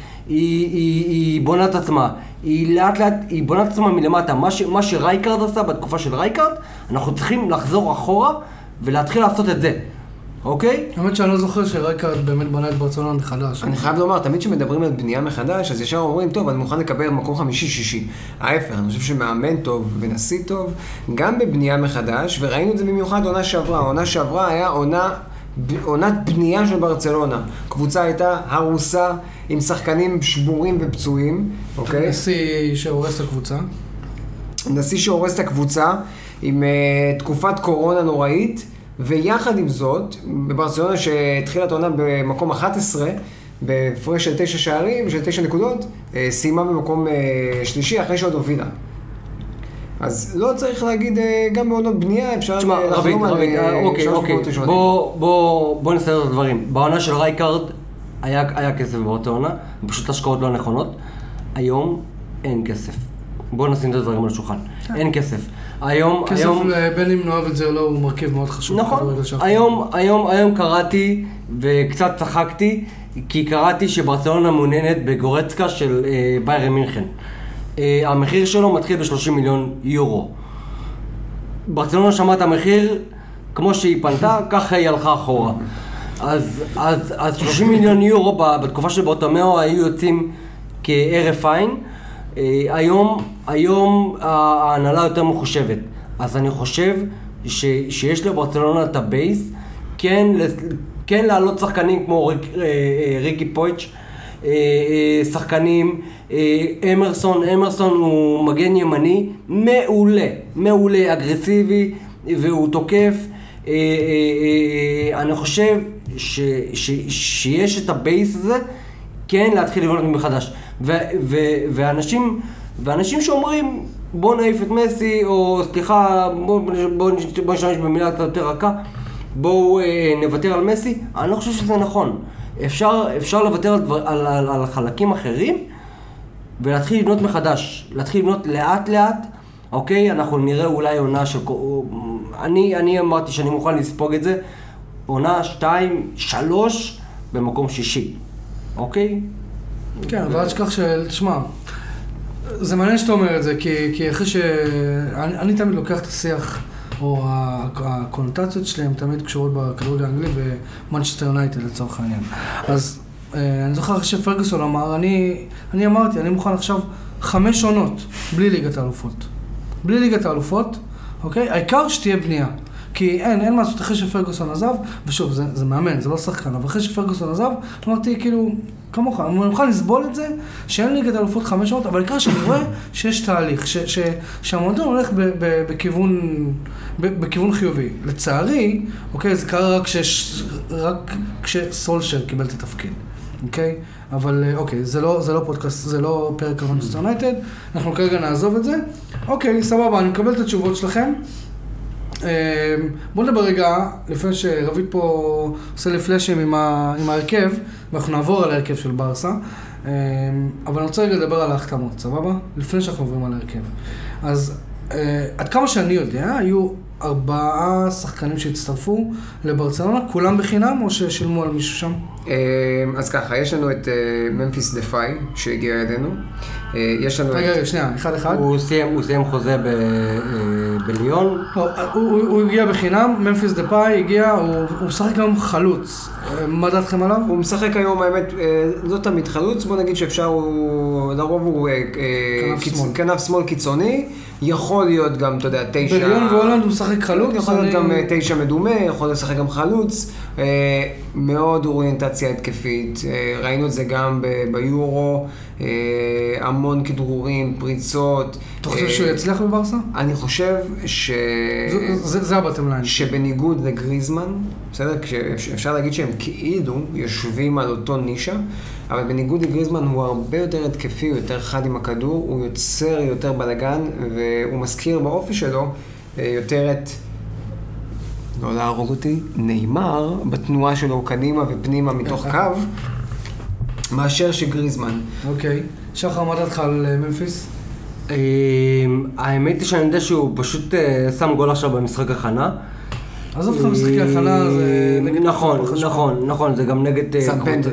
היא, היא בונה את עצמה, היא לאט לאט, היא בונה את עצמה מלמטה. מה, ש, מה שרייקארד עשה בתקופה של רייקארד, אנחנו צריכים לחזור אחורה ולהתחיל לעשות את זה. אוקיי? האמת שאני לא זוכר שרייקארד באמת בנה את ברצלונה מחדש. אני חייב לומר, תמיד שמדברים על בנייה מחדש, אז ישר אומרים, טוב, אני מוכן לקבל מקום חמישי-שישי. ההפך, אני חושב שמאמן טוב ונשיא טוב, גם בבנייה מחדש, וראינו את זה במיוחד עונה שעברה. עונה שעברה היה עונה... עונת בנייה של ברצלונה. קבוצה הייתה הרוסה, עם שחקנים שבורים ופצועים. אוקיי? נשיא שהורס לקבוצה. נשיא שהורס את הקבוצה עם uh, תקופת קורונה נוראית, ויחד עם זאת, בברצלונה שהתחילה את העונה במקום אחת עשרה, בפרש של תשע שערים, של תשע נקודות, uh, סיימה במקום uh, שלישי אחרי שעוד הובילה. אז לא צריך להגיד, גם בעונות בנייה אפשר לחלום על שלוש מאות ראשונים. בואו נסתדר את הדברים. בעונה של רייקארד היה כסף באותה עונה, פשוט השקעות לא נכונות. היום אין כסף. בואו נשים את הדברים על השולחן. אין כסף. כסף בין אם נאהב את זה או לא, הוא מרכיב מאוד חשוב. נכון. היום קראתי וקצת צחקתי, כי קראתי שברצלונה מעוניינת בגורצקה של ביירן מינכן. המחיר שלו מתחיל ב-שלושים מיליון יורו. ברצלונה שמעה את המחיר, כמו שהיא פנתה, ככה היא הלכה אחורה. אז, אז, אז שלושים מיליון יורו בתקופה של בוטמאו היו יוצאים כערף עין. היום, היום ההנהלה יותר מחושבת. אז אני חושב ש, שיש לברצלונה את הבייס, כן, כן להעלות שחקנים כמו ריק, ריקי פויץ', שחקנים, אמרסון, אמרסון הוא מגן ימני, מעולה, מעולה, אגרסיבי, והוא תוקף. אני חושב ש, ש, שיש את הבייס הזה, כן להתחיל לבנות מחדש. ו, ו, ואנשים, ואנשים שאומרים, בוא נעיף את מסי, או סליחה, בוא, בוא, בוא נשתמש במילה קצת יותר רכה, בואו נוותר על מסי, אני לא חושב שזה נכון. אפשר, אפשר לוותר על, דבר, על, על, על חלקים אחרים ולהתחיל לבנות מחדש, להתחיל לבנות לאט לאט, אוקיי? אנחנו נראה אולי עונה של... אני, אני אמרתי שאני מוכן לספוג את זה, עונה שתיים, שלוש, במקום שישי, אוקיי? כן, אבל עד שכך של... תשמע, זה מעניין שאתה אומר את זה, כי, כי אחרי ש... אני, אני תמיד לוקח את השיח, או הקונוטציות שלהם תמיד קשורות בכדורגל האנגלי ומנצ'סטר יונייטד לצורך העניין. אז אני זוכר שפרגוסון אמר, אני, אני אמרתי, אני מוכן עכשיו חמש עונות בלי ליגת האלופות. בלי ליגת האלופות, אוקיי? העיקר שתהיה בנייה. כי אין, אין משהו, אחרי שפרגוסון עזב, ושוב, זה, זה מאמן, זה לא שחקן, אבל אחרי שפרגוסון עזב, אמרתי, כאילו, כמוך, אני מוכן לסבול את זה, שאין ליגת האלופות חמש שעות, אבל העיקר שאני רואה שיש תהליך, ש, ש, שהמועדון הולך ב, ב, בכיוון, ב, בכיוון חיובי. לצערי, אוקיי, זה קרה רק, שיש, רק כשסולשר קיבל את התפקיד, אוקיי? אבל אוקיי, זה לא, זה לא פודקאסט, זה לא פרק על מנצ'סטר יונייטד, אנחנו כרגע נעזוב את זה. אוקיי, סבבה, אני מקבל את התשובות שלכם. בואו נדבר רגע, לפני שרביד פה עושה לי פלאשים עם, ה... עם ההרכב, ואנחנו נעבור על ההרכב של ברסה, אבל אני רוצה רגע לדבר על ההחתמות, סבבה? לפני שאנחנו עוברים על ההרכב. אז עד כמה שאני יודע, היו ארבעה שחקנים שהצטרפו לברצלונה, כולם בחינם או ששילמו על מישהו שם? אז ככה, יש לנו את ממפיס דפאי שהגיע ידינו, יש לנו... רגע, שנייה, אחד אחד. הוא סיים חוזה בליון. הוא הגיע בחינם, ממפיס דפאי הגיע, הוא משחק גם חלוץ. מה דעתכם עליו? הוא משחק היום, האמת, לא תמיד חלוץ, בוא נגיד שאפשר, לרוב הוא כנף שמאל קיצוני, יכול להיות גם, אתה יודע, תשע... בליון והולנד הוא משחק חלוץ. יכול להיות גם תשע מדומה, יכול לשחק גם חלוץ. מאוד אוריינטציה התקפית, ראינו את זה גם ביורו, המון כדרורים, פריצות. אתה חושב שהוא יצליח בברסה? אני חושב ש... זה הבטם ליין. שבניגוד לגריזמן, בסדר? אפשר להגיד שהם כאילו יושבים על אותו נישה, אבל בניגוד לגריזמן הוא הרבה יותר התקפי, הוא יותר חד עם הכדור, הוא יוצר יותר בלגן, והוא מזכיר באופי שלו יותר את... לא להרוג אותי, נאמר בתנועה שלו קדימה ופנימה מתוך קו, מאשר שגריזמן. אוקיי. שחר, מה דעתך על ממפיס? האמת היא שאני יודע שהוא פשוט שם גול עכשיו במשחק הכנה. עזוב אותך משחקי הכנה, זה... נכון, נכון, נכון, זה גם נגד... שם פנדל.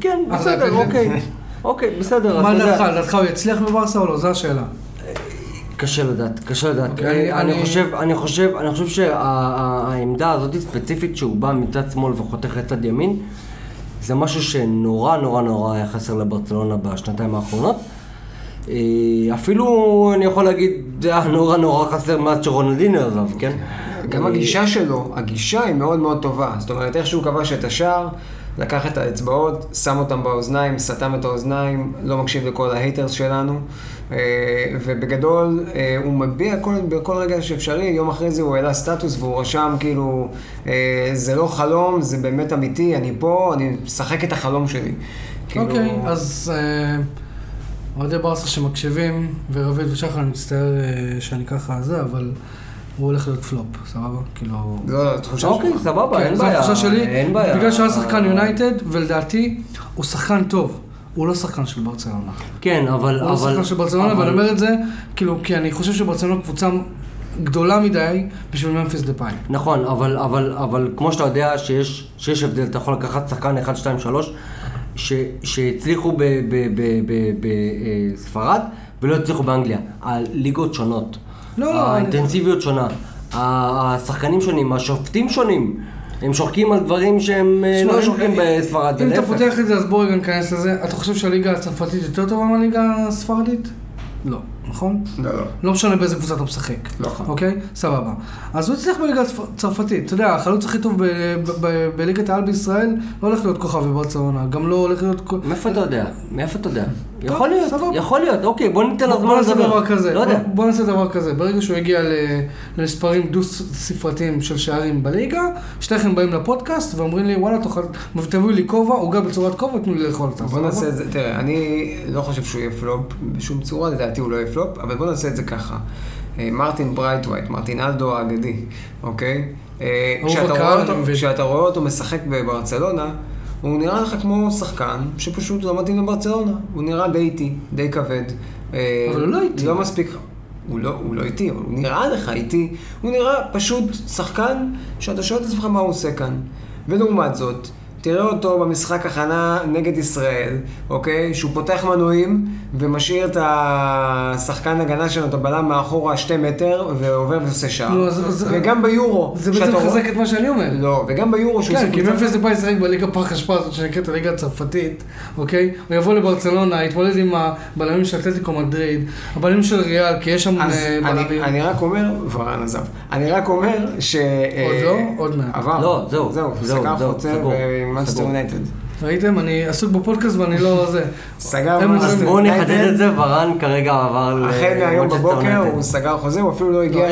כן, בסדר, אוקיי. אוקיי, בסדר. מה דעתך? דעתך הוא יצליח בברסה או לא? זו השאלה. קשה לדעת, קשה לדעת. אני חושב, אני חושב, אני חושב שהעמדה הזאת ספציפית שהוא בא מצד שמאל וחותך לצד ימין, זה משהו שנורא נורא נורא היה חסר לברצלונה בשנתיים האחרונות. אפילו אני יכול להגיד, זה היה נורא נורא חסר מאז שרונלדיניו עזב, כן? גם הגישה שלו, הגישה היא מאוד מאוד טובה. זאת אומרת, איך שהוא קבע שאת השער, לקח את האצבעות, שם אותם באוזניים, סתם את האוזניים, לא מקשיב לכל ההייטרס שלנו, ובגדול הוא מביע בכל רגע שאפשרי. יום אחרי זה הוא העלה סטטוס והוא רשם כאילו, זה לא חלום, זה באמת אמיתי, אני פה, אני משחק את החלום שלי. אוקיי, אז אוהדי ברסה שמקשיבים, ורביד ושחר, אני מצטער שאני ככה זה, אבל הוא הולך להיות פלופ, סבבה? כאילו... לא, תחושה שלך. אוקיי, סבבה, אין בעיה. זו התחושה שלי, בגלל שהוא שחקן יונייטד, ולדעתי הוא שחקן טוב. הוא לא שחקן של ברצלונה. כן, אבל... הוא לא שחקן של ברצלונה, אבל אני אומר את זה, כאילו, כי אני חושב שברצלונה קבוצה גדולה מדי בשביל ממפיס דפאי. נכון, אבל כמו שאתה יודע שיש הבדל, אתה יכול לקחת שחקן אחד, שתיים, שלוש, שהצליחו בספרד ולא הצליחו באנגליה. הליגות שונות. האינטנסיביות שונה, השחקנים שונים, השופטים שונים, הם שוחקים על דברים שהם לא שוחקים בספרד. אם אתה פותח את זה, אז בואו רגע נכנס לזה. אתה חושב שהליגה הצרפתית יותר טובה מהליגה הספרדית? לא, נכון? לא, לא. לא משנה באיזה קבוצה אתה משחק. נכון. אוקיי? סבבה. אז הוא הצליח בליגה הצרפתית. אתה יודע, החלוץ הכי טוב בליגת העל בישראל לא הולך להיות כוכב בברצלונה, גם לא הולך להיות... מאיפה אתה יודע? מאיפה אתה יודע? יכול להיות, יכול להיות. אוקיי, בוא ניתן הזמן לדבר. בוא נעשה דבר כזה. ברגע שהוא הגיע למספרים דו-ספרתיים של שערים בליגה, שתיכם באים לפודקאסט ואומרים לי, וואלה, תביאו לי כובע, עוגה בצורת כובע, תנו לי לאכול אותה. בוא נעשה את זה. תראה, אני לא חושב שהוא יהיה פלופ בשום צורה, לדעתי הוא לא יהיה פלופ, אבל בוא נעשה את זה ככה. מרטין ברייטווייט, מרטינלדו האגדי, אוקיי? כשאתה רואה אותו משחק בברצלונה, הוא נראה לך כמו שחקן שפשוט לא מתאים לברצלונה. הוא נראה די איטי, די כבד. אבל הוא לא איטי. לא מספיק. הוא לא, הוא לא איטי, אבל הוא נראה לך איטי. הוא נראה פשוט שחקן שאתה שואל את עצמך מה הוא עושה כאן. ולעומת זאת, תראה אותו במשחק הכנה נגד ישראל, אוקיי? שהוא פותח מנועים ומשאיר את השחקן הגנה שלו, את הבלם מאחורה שתי מטר, ועובר ועושה שער. לא, וגם ביורו... זה בעצם חזק את מה שאני אומר. לא, וגם ביורו... כן, כי ממפיס דפאי ישחק בליגה פח אשפה הזאת, שנקראת הליגה הצרפתית, אוקיי? הוא יבוא לברצלונה, יתמודד עם הבלמים של אתלטיקו מדריד, הבלמים של ריאל, כי יש שם בלמים. אני רק אומר... ורן עזב. אני רק אומר ש... עוד לא? עוד מעט. לא, זהו, זהו, מאנצ'סטר יונייטד. ראיתם? אני עסוק בפודקאסט ואני לא זה. סגר מאנצ'סטר יונייטד. בואו נחדד את זה, ורן כרגע עבר למאנצ'סטר יונייטד. אחרי היום בבוקר הוא סגר חוזה, הוא אפילו לא הגיע...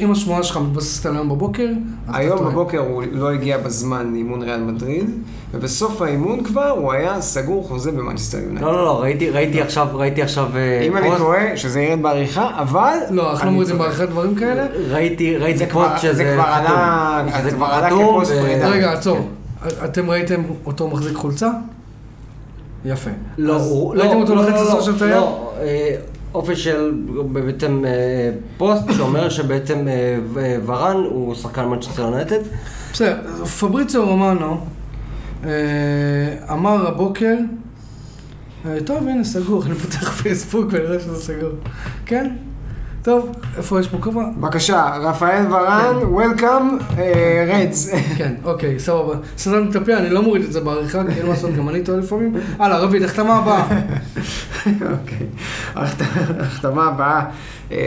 אם השמועה שלך מתבססת על היום בבוקר... היום בבוקר הוא לא הגיע בזמן לאימון ריאל מדריד, ובסוף האימון כבר הוא היה סגור חוזה במאנצ'סטר יונייטד. לא, לא, לא, ראיתי עכשיו... אם אני טועה שזה ירד בעריכה, אבל... לא, אנחנו לא מורידים בעריכה דברים כאלה. ראיתי אתם ראיתם אותו מחזיק חולצה? יפה. לא, הוא... ראיתם אותו לוחץ לסור של תייר? לא, אופי של בעצם פוסט שאומר שבעצם ורן הוא שחקן מנצ'סטר יונייטד. בסדר, פבריציו רומאנו אמר הבוקר, טוב, הנה, סגור, אני פותח פייסבוק ואני רואה שזה סגור. כן? טוב, איפה יש פה קובע? בבקשה, רפאל ורן, וולקאם, רדס. כן, אוקיי, סבבה. סתם תפלא, אני לא מוריד את זה בעריכה, כי אין מה לעשות, גם אני טועה לפעמים. הלאה, רביד, החתמה הבאה. אוקיי, החתמה הבאה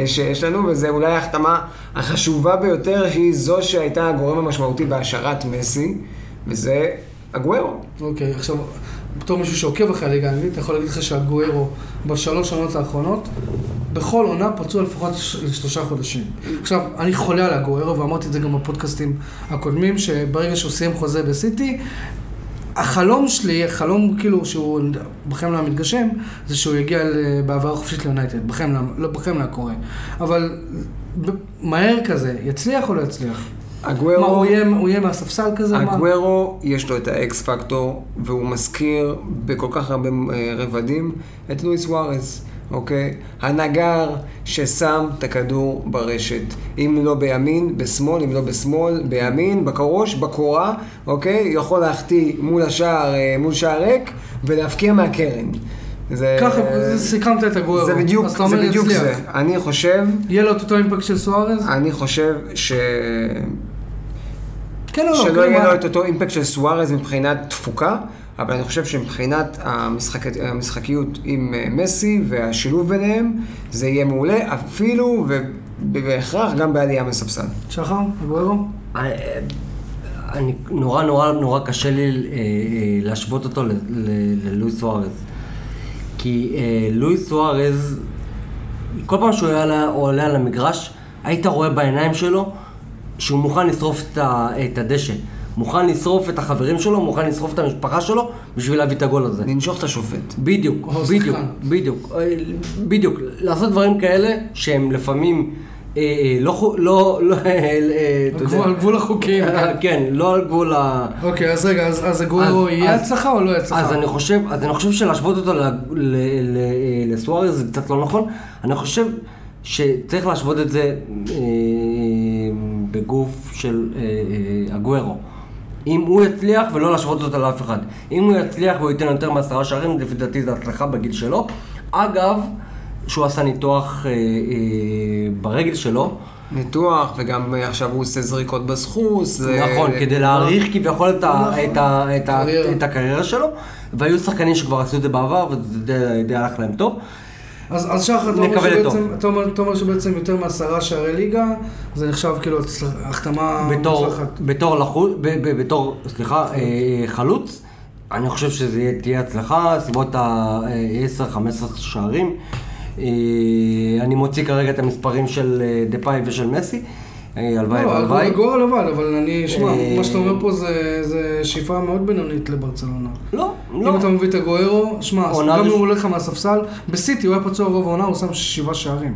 שיש לנו, וזו אולי החתמה החשובה ביותר, שהיא זו שהייתה הגורם המשמעותי בהשארת מסי, וזה אגוארו. אוקיי, עכשיו... בתור מישהו שעוקב אחרי הליגה האנגלית, אתה יכול להגיד לך שהגוארו בשלוש שנות האחרונות, בכל עונה פצוע לפחות לשלושה חודשים. עכשיו, אני חולה על הגוארו, ואמרתי את זה גם בפודקאסטים הקודמים, שברגע שהוא סיים חוזה בסיטי, החלום שלי, החלום כאילו שהוא בכם לא מתגשם, זה שהוא יגיע בעבר חופשית ליונייטד, בכם לא, בכם לא קורה. אבל מהר כזה, יצליח או לא יצליח? מה, הוא יהיה מהספסל כזה? אגוארו יש לו את האקס פקטור, והוא מזכיר בכל כך הרבה רבדים את לואיס ווארז, אוקיי? הנגר ששם את הכדור ברשת. אם לא בימין, בשמאל, אם לא בשמאל, בימין, בקרוש, בקורה, אוקיי? יכול להחטיא מול השער, מול שער ריק, ולהפקיע מהקרן. ככה, סיכמת את הגוארו. זה בדיוק זה. אני חושב... יהיה לו את אותו אימפקט של סוארז? אני חושב ש... שלא יהיה לו את אותו אימפקט של סוארז מבחינת תפוקה, אבל אני חושב שמבחינת המשחקיות עם מסי והשילוב ביניהם, זה יהיה מעולה אפילו, בהכרח גם בעלייה מספסל. שחר, אבוירו? אני נורא נורא נורא קשה לי להשוות אותו ללואיס סוארז, כי לואיס סוארז, כל פעם שהוא עולה על המגרש, היית רואה בעיניים שלו שהוא מוכן לשרוף את הדשא, מוכן לשרוף את החברים שלו, מוכן לשרוף את המשפחה שלו בשביל להביא את הגול הזה. לנשוך את השופט. בדיוק, בדיוק, בדיוק, בדיוק. לעשות דברים כאלה שהם לפעמים לא, לא, לא, על גבול החוקים. כן, לא על גבול ה... אוקיי, אז רגע, אז הגול יהיה הצלחה או לא הצלחה? אז אני חושב, אז אני חושב שלהשוות אותו לסוארז זה קצת לא נכון. אני חושב שצריך להשוות את זה בגוף של אגוארו. אם הוא יצליח ולא להשוות אותו לאף אחד. אם הוא יצליח והוא ייתן יותר מעשרה שערים, לפי דעתי זה הצלחה בגיל שלו. אגב, שהוא עשה ניתוח אה, אה, ברגל שלו. ניתוח, וגם עכשיו הוא עושה זריקות בסחוס. נכון, אה, כדי אה, להעריך כביכול את, נכון. את, את, את הקריירה שלו. והיו שחקנים שכבר עשו את זה בעבר, וזה די הלך להם טוב. אז, אז שחר, אתה אומר שבעצם יותר מעשרה שערי ליגה, זה נחשב כאילו החתמה מוצלחת. בתור לחוץ, בתור, סליחה, חלוץ, אני חושב שזה תהיה הצלחה, סביבות ה-עשר חמש עשרה שערים. אני מוציא כרגע את המספרים של דפאי ושל מסי. הלוואי, הלוואי. גורל לבד, אבל אני, שמע, מה שאתה אומר פה זה שאיפה מאוד בינונית לברצלונה. לא, לא. אם אתה מביא את הגוארו, שמע, גם אם הוא עולה לך מהספסל, בסיטי הוא היה פצוע רוב העונה, הוא שם שבעה שערים.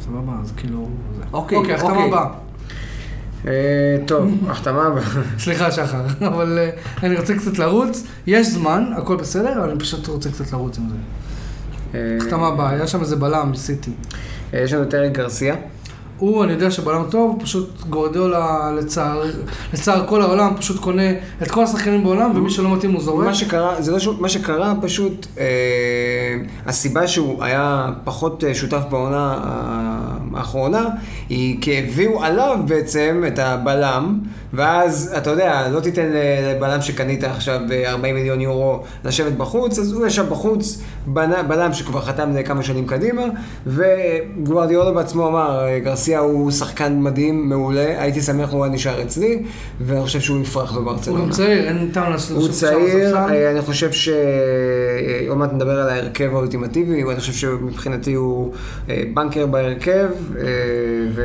סבבה, אז כאילו... אוקיי, החתמה הבאה. טוב, החתמה הבאה. סליחה, שחר, אבל אני רוצה קצת לרוץ. יש זמן, הכל בסדר, אבל אני פשוט רוצה קצת לרוץ עם זה. החתמה הבאה, היה שם איזה בלם בסיטי. יש לנו טרי גרסיה. הוא, אני יודע שבעולם טוב, פשוט גורדיולה לצער, לצער כל העולם, פשוט קונה את כל השחקנים בעולם, ומי שלא מתאים הוא זורק. מה שקרה, זה לא ש... מה שקרה פשוט, אה, הסיבה שהוא היה פחות שותף בעונה האחרונה, היא כי הביאו עליו בעצם את הבלם, ואז, אתה יודע, לא תיתן לבלם שקנית עכשיו ארבעים מיליון יורו לשבת בחוץ, אז הוא ישב בחוץ, בלם שכבר חתם לכמה שנים קדימה, וגוורדיולה בעצמו אמר, גרסיה הוא שחקן מדהים, מעולה, הייתי שמח לו, הוא נשאר אצלי, ואני חושב שהוא יפרח בברצלונה. הוא צעיר, אין ניתן לעשות שם ספסל. הוא צעיר, אני חושב ש... עוד מעט נדבר על ההרכב האולטימטיבי, אני חושב שמבחינתי הוא בנקר בהרכב, ו...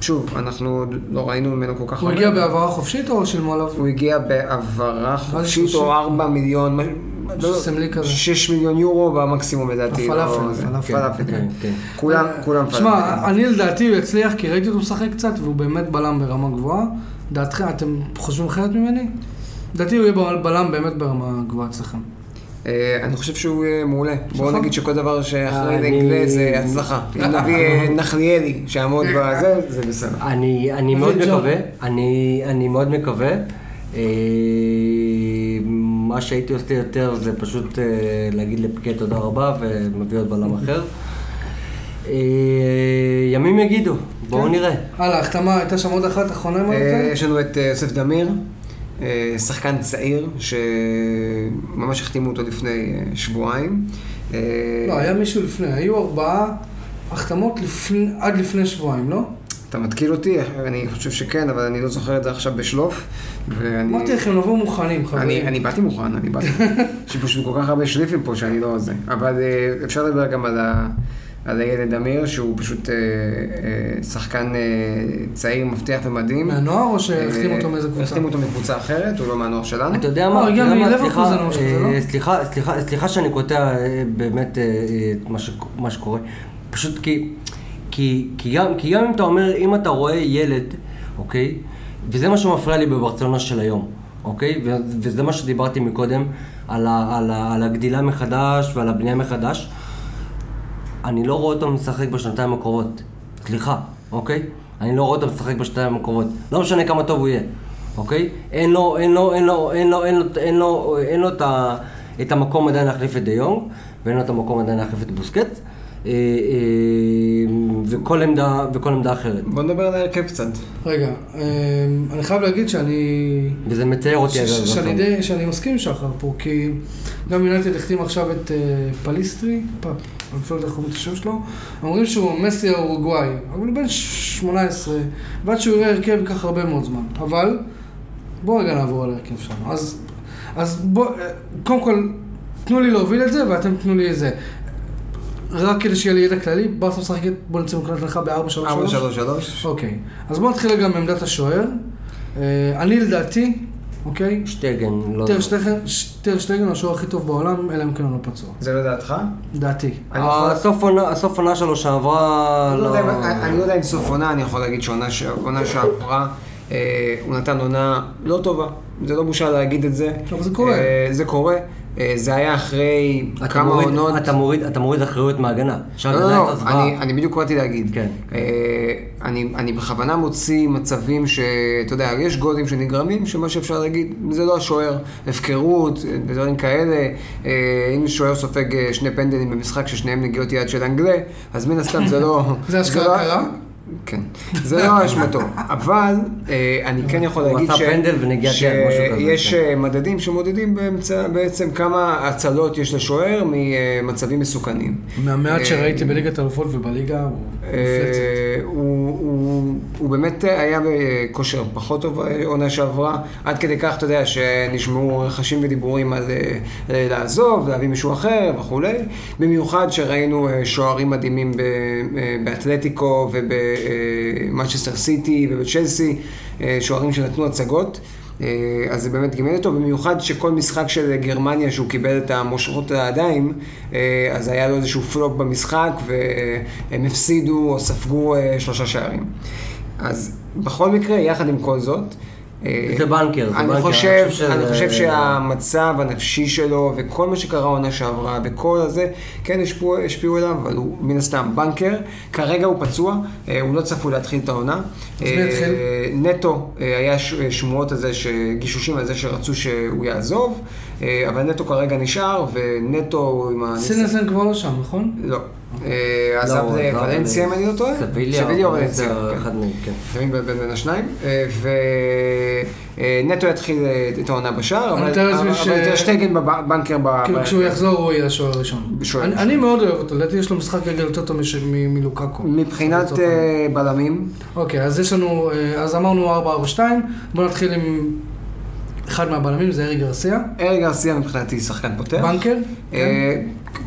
שוב, אנחנו לא ראינו ממנו כל כך... הוא הגיע בעברה חופשית או שילמו עליו? הוא הגיע בעברה חופשית או ארבעה מיליון, שישה מיליון יורו במקסימום לדעתי. הפלאפל, כן. כולם פלאפל. שמע, אני לדעתי הוא יצליח כי ראיתי אותו משחק קצת והוא באמת בלם ברמה גבוהה. דעתכם, אתם חושבים אחרת ממני? לדעתי הוא יהיה בלם באמת ברמה גבוהה אצלכם. אני חושב שהוא מעולה. בואו נגיד שכל דבר שאחרי נגלה זה הצלחה. אם נביא נחליאלי שעמוד בזה, זה בסדר. אני מאוד מקווה, אני מאוד מקווה. מה שהייתי עושה יותר זה פשוט להגיד לפיקה תודה רבה ומביא עוד בלם אחר. ימים יגידו, בואו נראה. הלאה, החתמה הייתה שם עוד אחת, אחרונה עם הלכם? יש לנו את יוסף דמיר. שחקן צעיר שממש החתימו אותו לפני שבועיים. לא, היה מישהו לפני, היו ארבעה החתמות עד לפני שבועיים, לא? אתה מתקיל אותי, אני חושב שכן, אבל אני לא זוכר את זה עכשיו בשלוף. אמרתי לכם, נבוא מוכנים, חברים. אני באתי מוכן, אני באתי. יש פשוט כל כך הרבה שליפים פה שאני לא עושה. אבל אפשר לדבר גם על ה... על הילד אמיר, שהוא פשוט אה, אה, שחקן אה, צעיר, מבטיח ומדהים. מהנוער או שהחתים אותו מאיזה קבוצה? החתים אותו מקבוצה אחרת, הוא לא מהנוער שלנו. אתה יודע מה, סליחה שאני קוטע באמת את מה שקורה. פשוט כי גם אם אתה אומר, אם אתה רואה ילד, אוקיי? וזה מה שמפריע לי בברצלונה של היום, אוקיי? וזה מה שדיברתי מקודם, על הגדילה מחדש ועל הבנייה מחדש. אני לא רואה אותו משחק בשנתיים הקרובות. סליחה, אוקיי? אני לא רואה אותו משחק בשנתיים הקרובות. לא משנה כמה טוב הוא יהיה, אוקיי? אין לו, אין לו, אין לו, אין לו, אין לו, אין לו, אין לו את המקום עדיין להחליף את דה יונג, ואין לו את המקום עדיין להחליף את בוסקט, וכל עמדה, וכל עמדה אחרת. בוא נדבר על ההרכב קצת. רגע, אני חייב להגיד שאני... וזה מצייר אותי אגב. שאני מסכים שחר פה, כי גם יונייטד החתים עכשיו את פליסטרי, פאפ. אפילו לא חומות השם שלו, אומרים שהוא מסי האורוגוואי, אבל הוא בן שמונה עשרה, ועד שהוא יראה הרכב כך הרבה מאוד זמן, אבל בואו רגע נעבור על הרכב שלנו, אז, אז בואו, קודם כל, תנו לי להוביל את זה ואתם תנו לי את זה. רק כדי שיהיה לי ידע כללי, ברסה משחקת, בואו נצא מקנת לך ב-ארבע שלוש שלוש. ארבע שלוש שלוש. אוקיי, אז בואו נתחיל גם מעמדת השוער. אני לדעתי, אוקיי? שטגן, לא... טר שטגן הוא השוער הכי טוב בעולם, אלא אם כן הוא לא פצוע. זה לא דעתך? דעתי. הסוף עונה שלו שעברה... אני לא יודע אם סוף עונה, אני יכול להגיד שעונה שעברה, הוא נתן עונה לא טובה. זה לא בושה להגיד את זה. אבל זה קורה. זה קורה. זה היה אחרי כמה עונות... אתה מוריד אחריות מהגנה. לא, לא, אני בדיוק קראתי להגיד. אני בכוונה מוציא מצבים שאתה יודע, יש גולים שנגרמים, שמה שאפשר להגיד, זה לא השוער. הפקרות, בדברים כאלה. אם שוער סופג שני פנדלים במשחק ששניהם נגיעות יד של אנגלה, אז מן הסתם זה לא... זה השקעה קרה? כן, זה לא אשמתו, אבל אני כן יכול להגיד שיש מדדים שמודדים בעצם כמה הצלות יש לשוער ממצבים מסוכנים. מהמעט שראיתי בליגת האלופות ובליגה הוא באמת היה בכושר פחות טוב עונה שעברה, עד כדי כך אתה יודע שנשמעו רכשים ודיבורים על לעזוב, להביא מישהו אחר וכו', במיוחד שראינו שוערים מדהימים באתלטיקו וב במאצ'סטר סיטי ובצ'לסי, שוערים שנתנו הצגות, אז זה באמת גימל אותו, במיוחד שכל משחק של גרמניה שהוא קיבל את המושכות לידיים, אז היה לו איזשהו פלופ במשחק והם הפסידו או ספגו שלושה שערים. אז בכל מקרה, יחד עם כל זאת, זה בנקר, זה בנקר. אני חושב, אני חושב שהמצב הנפשי שלו וכל מה שקרה עונה שעברה וכל הזה, כן השפיעו אליו, אבל הוא מן הסתם בנקר. כרגע הוא פצוע, הוא לא צפוי להתחיל את העונה. אז מי התחיל? נטו, היה שמועות על זה, גישושים על זה שרצו שהוא יעזוב, אבל נטו כרגע נשאר, ונטו עם ה... סינזן כבר לא שם, נכון? לא. אז זה ולנסיה אם אני לא טועה? סביליה או ולנסיה, כן. תמיד בין השניים, ונטו יתחיל את העונה בשער, אבל יותר שטגן בבנקר... כאילו כשהוא יחזור הוא יהיה השוער הראשון. אני מאוד אוהב אותו, לדעתי יש לו משחק רגל יותר טוב מלוקאקו. מבחינת בלמים? אוקיי, אז יש לנו, אז אמרנו ארבע ארבע שתיים, בואו נתחיל עם... אחד מהבלמים זה ארי גרסיה. ארי גרסיה מבחינתי שחקן פותח. בנקר?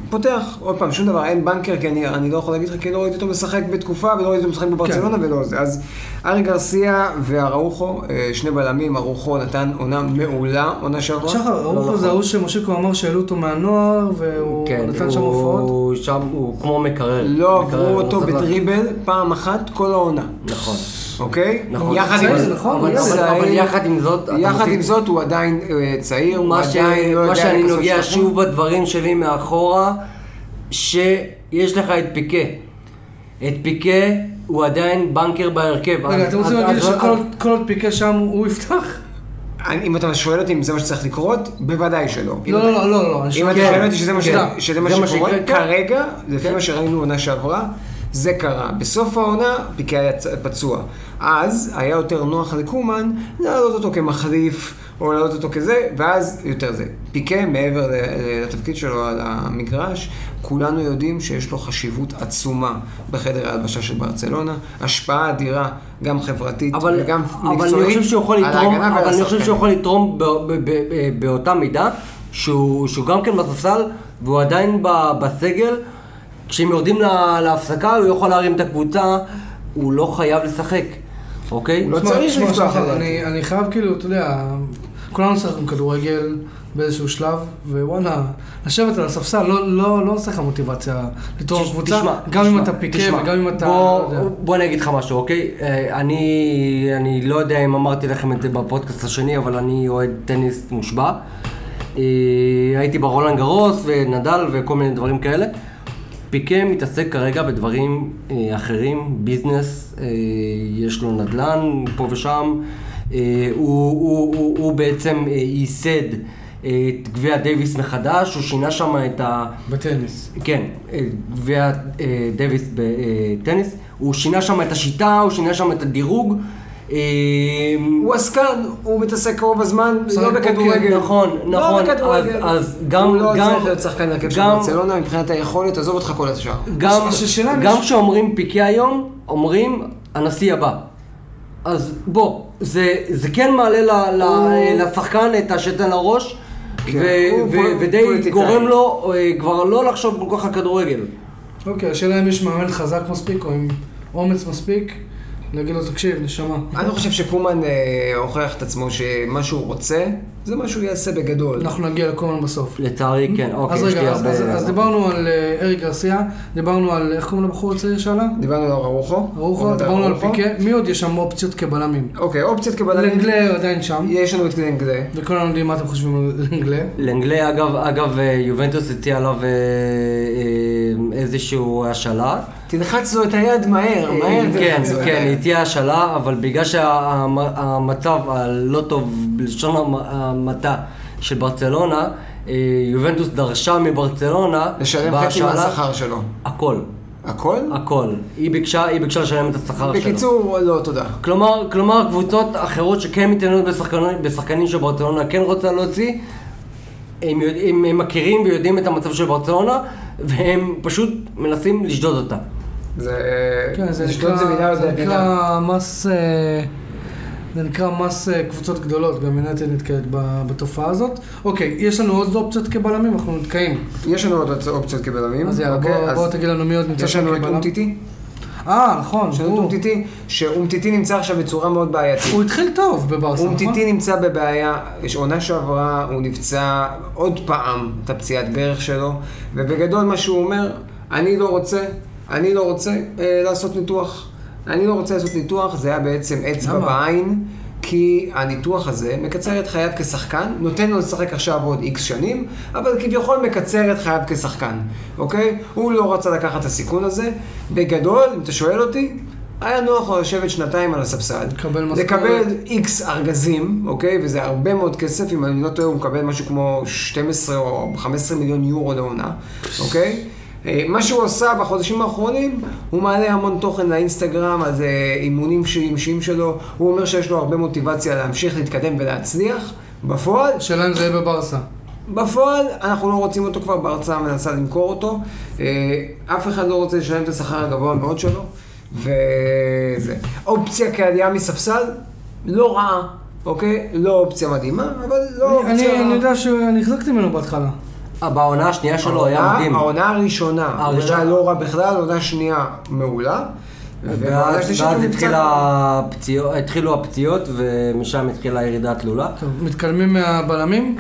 פותח, עוד פעם, שום דבר, אין בנקר, כי אני, אני לא יכול להגיד לך, כי לא ראיתי אותו משחק בתקופה, ולא ראיתי אותו משחק בברצלונה, כן. ולא זה. אז ארי גרסיה והראוחו, שני בלמים, הראוחו נתן עונה מעולה, עונה שעברה. שחר, הראוחו לא זה ההוא שמושיקו אמר שאלו אותו מהנוער, והוא כן, נתן הוא, שם הופעות. הוא שם, הוא כמו מקרר. לא עברו אותו בדריבל, פעם אחת, כל העונה. נכון. אוקיי? יחד עם זאת, יחד עם זאת הוא עדיין צעיר, מה שאני נוגע שוב בדברים שלי מאחורה, שיש לך את פיקה, את פיקה הוא עדיין בנקר בהרכב. רגע, אתם רוצים להגיד שכל עוד פיקה שם הוא יפתח? אם אתה שואל אותי אם זה מה שצריך לקרות, בוודאי שלא. לא, לא, לא. אם אתה שואל אותי שזה מה שקורה, כרגע, לפי מה שראינו עונה שעברה, זה קרה. בסוף העונה, פיקה היה פצוע. אז היה יותר נוח לקומן להעלות אותו כמחליף, או להעלות אותו כזה, ואז יותר זה. פיקה, מעבר לתפקיד שלו על המגרש, כולנו יודעים שיש לו חשיבות עצומה בחדר ההלבשה של ברצלונה, השפעה אדירה, גם חברתית וגם מקצועית, על ההגנה ועל השחקן. אבל אני חושב שהוא יכול לתרום באותה מידה, שהוא גם כן בספסל, והוא עדיין בסגל, כשהם יורדים להפסקה, הוא יכול להרים את הקבוצה, הוא לא חייב לשחק, אוקיי? הוא לא צריך לפתוח. אני חייב כאילו, אתה יודע, כולנו שחקים כדורגל באיזשהו שלב, ווואלה, לשבת על הספסל, לא נוסח המוטיבציה לתרום קבוצה, גם אם אתה פיקה וגם אם אתה... בוא אני אגיד לך משהו, אוקיי? אני לא יודע אם אמרתי לכם את זה בפודקאסט השני, אבל אני אוהד טניס מושבע. הייתי ברולאן גארוס ונדל וכל מיני דברים כאלה. פיקה מתעסק כרגע בדברים אה, אחרים, ביזנס, אה, יש לו נדלן פה ושם, אה, הוא, הוא, הוא, הוא בעצם ייסד אה, את גביע דוויס מחדש, הוא שינה שם את ה... בטניס. כן, גביע אה, דוויס בטניס, הוא שינה שם את השיטה, הוא שינה שם את הדירוג, הוא עסקן, הוא מתעסק קרוב הזמן, לא בכדורגל. נכון, נכון. אז גם... הוא לא צריך להיות שחקן הרכב של ברצלונה, מבחינת היכולת, עזוב אותך כל השאר. גם כשאומרים פיקי היום, אומרים הנשיא הבא. אז בוא, זה כן מעלה לשחקן את השתן לראש, ודי גורם לו כבר לא לחשוב כל כך על כדורגל. אוקיי, השאלה אם יש מאמן חזק מספיק או עם אומץ מספיק, להגיד לו תקשיב, נשמה. אני חושב שקומן הוכיח את עצמו שמה שהוא רוצה, זה מה שהוא יעשה בגדול. אנחנו נגיע לקומן בסוף. לצערי, כן. אז רגע, אז דיברנו על אריק גרסיה, דיברנו על, איך קוראים לבחור הצעיר שעלה? דיברנו על ארוחו. ארוחו, דיברנו על פיקה. מי עוד יש שם אופציות כבלמים? אוקיי, אופציות כבלמים. לנגלה עדיין שם. יש לנו את לנגלה. וכולנו יודעים מה אתם חושבים על לנגלה. לנגלה, אגב, יובנטוס הציע עליו איזשהו השאלה. תלחץ לו את היד מהר, מהר תלחץ לו. כן, כן, היא תהיה השאלה, אבל בגלל שהמצב הלא טוב, בלשון המעטה של ברצלונה, יובנטוס דרשה מברצלונה... לשלם חצי מהשכר שלו. הכל. הכל? הכל. היא ביקשה לשלם את השכר שלו. בקיצור, לא, תודה. כלומר, קבוצות אחרות שכן מתעניינות בשחקנים של ברצלונה כן רוצה להוציא, הם מכירים ויודעים את המצב של ברצלונה, והם פשוט מנסים לשדוד אותה. זה... כן, זה נקרא מס... זה נקרא מס קבוצות גדולות, גם יונתן נתקעת בתופעה הזאת. אוקיי, יש לנו עוד אופציות כבלמים, אנחנו נתקעים. יש לנו עוד אופציות כבלמים. אז יאללה, בואו תגיד לנו מי עוד נמצא שם כבלם. יש לנו את אומטיטי. אה, נכון. יש לנו את אומטיטי, שאומטיטי נמצא עכשיו בצורה מאוד בעייתית. הוא התחיל טוב בברסה, נכון? אומטיטי נמצא בבעיה, יש עונה שעברה, הוא נפצע עוד פעם את הפציעת ברך שלו, ובגדול מה שהוא אומר, אני לא רוצה, אני לא רוצה אה, לעשות ניתוח. אני לא רוצה לעשות ניתוח, זה היה בעצם אצבע בעין, כי הניתוח הזה מקצר את חייו כשחקן, נותן לו לשחק עכשיו עוד איקס שנים, אבל כביכול מקצר את חייו כשחקן, אוקיי? הוא לא רצה לקחת את הסיכון הזה. בגדול, אם אתה שואל אותי, היה נוח לו לשבת שנתיים על הספסל, לקבל איקס ארגזים, אוקיי? וזה הרבה מאוד כסף, אם אני לא טועה, הוא מקבל משהו כמו שתים עשרה או חמש עשרה מיליון יורו לעונה, אוקיי? מה שהוא עושה בחודשים האחרונים, הוא מעלה המון תוכן לאינסטגרם, אז אימונים שימשים שלו, הוא אומר שיש לו הרבה מוטיבציה להמשיך להתקדם ולהצליח. בפועל... שאלה אם זה יהיה בברסה. בפועל, אנחנו לא רוצים אותו כבר, ברצה מנסה למכור אותו, אף אחד לא רוצה לשלם את השכר הגבוה מאוד שלו, וזה. אופציה כעלייה מספסל, לא רעה, אוקיי? לא אופציה מדהימה, אבל לא אני, אופציה... אני יודע שאני החזקתי ממנו בהתחלה. בעונה השנייה שלו היה מדהים. העונה הראשונה, הראשונה לא רע בכלל, עונה שנייה מעולה. ואז התחילו הפציעות ומשם התחילה הירידה התלולה. מתקלמים מהבלמים?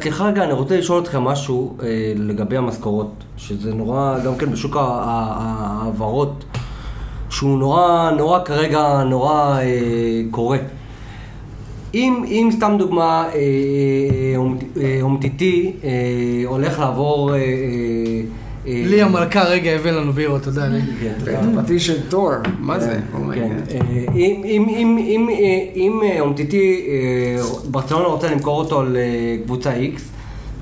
סליחה רגע, אני רוצה לשאול אתכם משהו לגבי המשכורות, שזה נורא, גם כן בשוק העברות, שהוא נורא, נורא כרגע, נורא קורה. אם, אם סתם דוגמה, אומטיטי הולך לעבור... לי המלכה רגע הבא לנו בירות, תודה. פרטי של תור, מה זה? אם אומטיטי, ברצלונה רוצה למכור אותו לקבוצה X,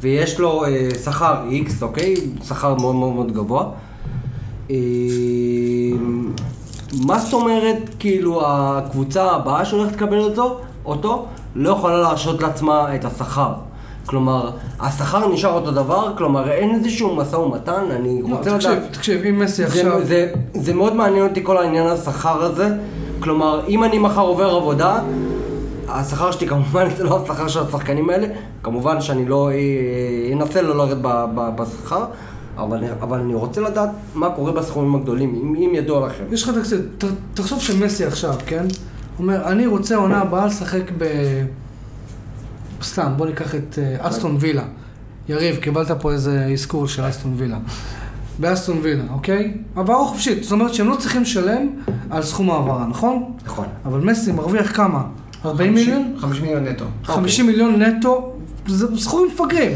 ויש לו שכר X, אוקיי? שכר מאוד מאוד גבוה. מה זאת אומרת, כאילו, הקבוצה הבאה שהולכת לקבל אותו? אותו לא יכולה להרשות לעצמה את השכר. כלומר, השכר נשאר אותו דבר, כלומר, אין איזשהו משא ומתן, אני רוצה לדעת... תקשיב, אם מסי עכשיו... זה מאוד מעניין אותי כל העניין השכר הזה, כלומר, אם אני מחר עובר עבודה, השכר שלי כמובן זה לא השכר של השחקנים האלה, כמובן שאני לא אנסה לא לרדת בשכר, אבל אני רוצה לדעת מה קורה בסכומים הגדולים, אם ידוע לכם. יש לך תקציב, תחשוב שמסי עכשיו, כן? הוא אומר, אני רוצה עונה הבאה לשחק ב... סתם, בוא ניקח את אסטון וילה. יריב, קיבלת פה איזה עזכור של אסטון וילה. באסטון וילה, אוקיי? העברה חופשית, זאת אומרת שהם לא צריכים לשלם על סכום העברה, נכון? נכון. אבל מסי מרוויח כמה? ארבעים מיליון? חמישים מיליון נטו. חמישים מיליון נטו, זה סכומים מפגרים.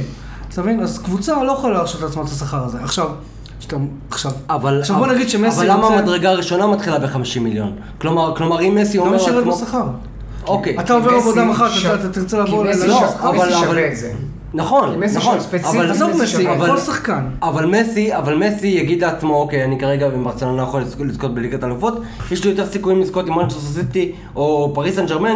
אתה מבין? אז קבוצה לא יכולה להרשות לעצמה את השכר הזה. עכשיו... עכשיו, אבל בוא נגיד שמסי... אבל למה המדרגה הראשונה מתחילה ב-חמישים מיליון? כלומר, אם מסי אומר... לא משרת בשכר. אוקיי. אתה עובר עבודה מחר, אתה תרצה לבוא... כי מסי שווה את זה. נכון, נכון, אבל בסוף מסי, אבל כל שחקן. אבל מסי, אבל מסי יגיד לעצמו, אוקיי, אני כרגע בברצלונה יכול לזכות בליגת האלופות, יש לי יותר סיכויים לזכות עם מנצ'סטר סיטי או פריס סן ז'רמן